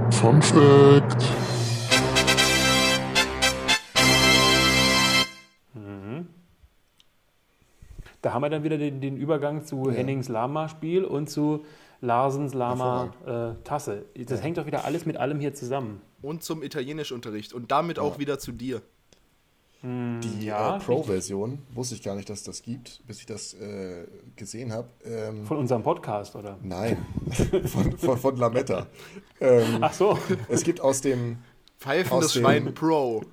Fun Fact. Da haben wir dann wieder den Übergang zu Hennings Lama-Spiel und zu Larsens Lama-Tasse. Das hängt doch wieder alles mit allem hier zusammen. Und zum Italienischunterricht und damit auch wieder zu dir. Die Pro-Version, wusste ich gar nicht, dass es das gibt, bis ich das gesehen habe. Von unserem Podcast, oder? Nein, von Lametta. Ach so. Es gibt aus dem... Pfeifendes Schwein Pro.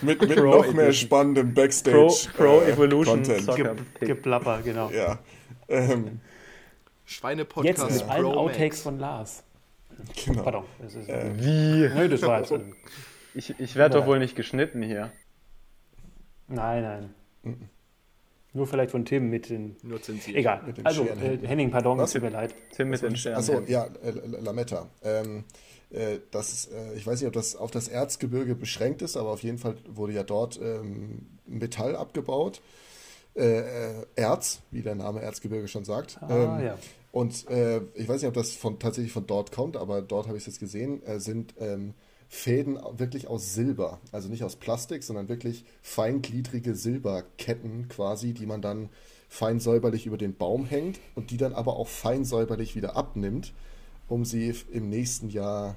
mit Pro noch mehr spannendem Backstage-Content. Pro-Evolution-Geplapper, genau. Ja. Schweine-Podcast. Jetzt mit allen Outtakes von Lars. Genau. Pardon. Das ist, das war jetzt... Ich werde doch wohl nicht geschnitten hier. Nein, nein. Mhm. Nur vielleicht von Tim mit den... Nur zensiert. Egal. Mit den Henning, pardon, was? Tut mir leid. Tim mit den Sternen. Achso, ja, Lametta. Ich weiß nicht, ob das auf das Erzgebirge beschränkt ist, aber auf jeden Fall wurde ja dort Metall abgebaut. Erz, wie der Name Erzgebirge schon sagt. Ja. Und ich weiß nicht, ob das tatsächlich von dort kommt, aber dort habe ich es jetzt gesehen, sind Fäden wirklich aus Silber, also nicht aus Plastik, sondern wirklich feingliedrige Silberketten quasi, die man dann fein säuberlich über den Baum hängt und die dann aber auch fein säuberlich wieder abnimmt, um sie im nächsten Jahr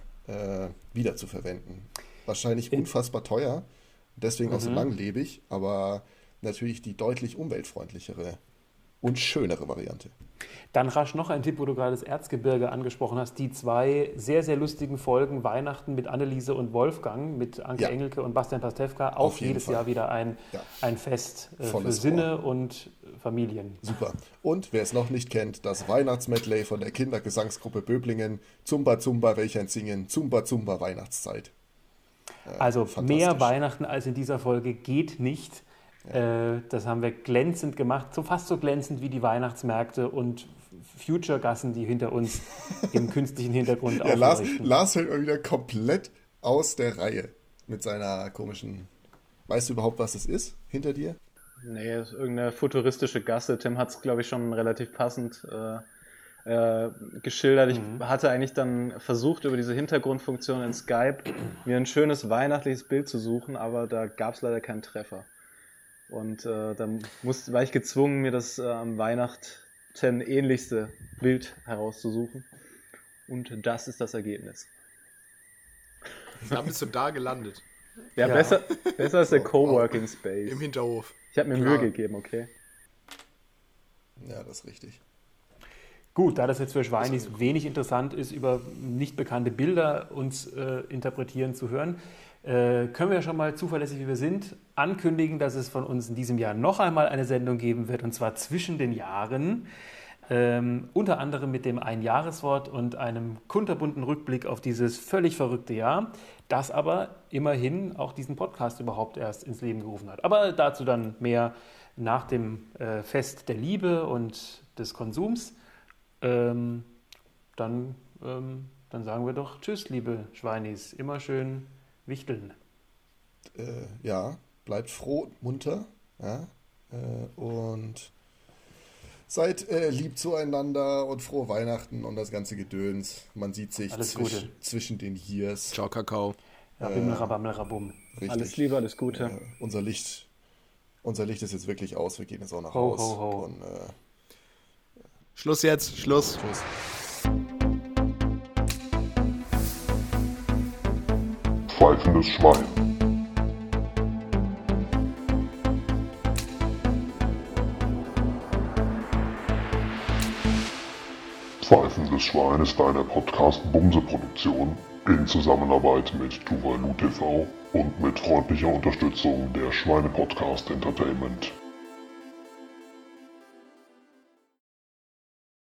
wieder zu verwenden. Wahrscheinlich unfassbar teuer, deswegen auch so langlebig, aber natürlich die deutlich umweltfreundlichere und schönere Variante. Dann rasch noch ein Tipp, wo du gerade das Erzgebirge angesprochen hast. Die zwei sehr, sehr lustigen Folgen Weihnachten mit Anneliese und Wolfgang, mit Anke Engelke und Bastian Pastewka. Auch jedes Jahr wieder ein Fest für Sinne und Familien. Super. Und wer es noch nicht kennt, das Weihnachtsmedley von der Kindergesangsgruppe Böblingen. Zumba, Zumba, Wäldchen singen. Zumba, Zumba, Weihnachtszeit. Also mehr Weihnachten als in dieser Folge geht nicht. Ja. Das haben wir glänzend gemacht, so fast so glänzend wie die Weihnachtsmärkte und Future-Gassen, die hinter uns im künstlichen Hintergrund aufrichten. Lars hält mal wieder komplett aus der Reihe mit seiner komischen... Weißt du überhaupt, was das ist hinter dir? Nee, das ist irgendeine futuristische Gasse. Tim hat es, glaube ich, schon relativ passend geschildert. Ich hatte eigentlich dann versucht, über diese Hintergrundfunktion in Skype mir ein schönes weihnachtliches Bild zu suchen, aber da gab es leider keinen Treffer. Und dann war ich gezwungen, mir das am Weihnachten ähnlichste Bild herauszusuchen. Und das ist das Ergebnis. Da bist du da gelandet. Ja. Besser als der Coworking Space. Im Hinterhof. Ich habe mir Mühe gegeben, okay? Ja, das ist richtig. Gut, da das jetzt für Schweinis wenig interessant ist, über nicht bekannte Bilder uns interpretieren zu hören, können wir schon mal, zuverlässig wie wir sind, ankündigen, dass es von uns in diesem Jahr noch einmal eine Sendung geben wird, und zwar zwischen den Jahren, unter anderem mit dem Einjahreswort und einem kunterbunten Rückblick auf dieses völlig verrückte Jahr, das aber immerhin auch diesen Podcast überhaupt erst ins Leben gerufen hat. Aber dazu dann mehr nach dem Fest der Liebe und des Konsums. Dann sagen wir doch tschüss, liebe Schweinis, immer schön wichteln. Bleibt froh und munter. Ja? Und seid lieb zueinander und frohe Weihnachten und das ganze Gedöns. Man sieht sich zwischen den Years. Ciao, Kakao. Ja, bimmelrabammelrabum. Alles Liebe, alles Gute. Unser Licht ist jetzt wirklich aus. Wir gehen jetzt auch nach Haus. Ho, ho, ho. Und, Schluss jetzt. Schluss. Pfeifendes Schwein. Pfeifendes Schwein ist eine Podcast-Bumse-Produktion in Zusammenarbeit mit Tuvalu TV und mit freundlicher Unterstützung der Schweine-Podcast Entertainment.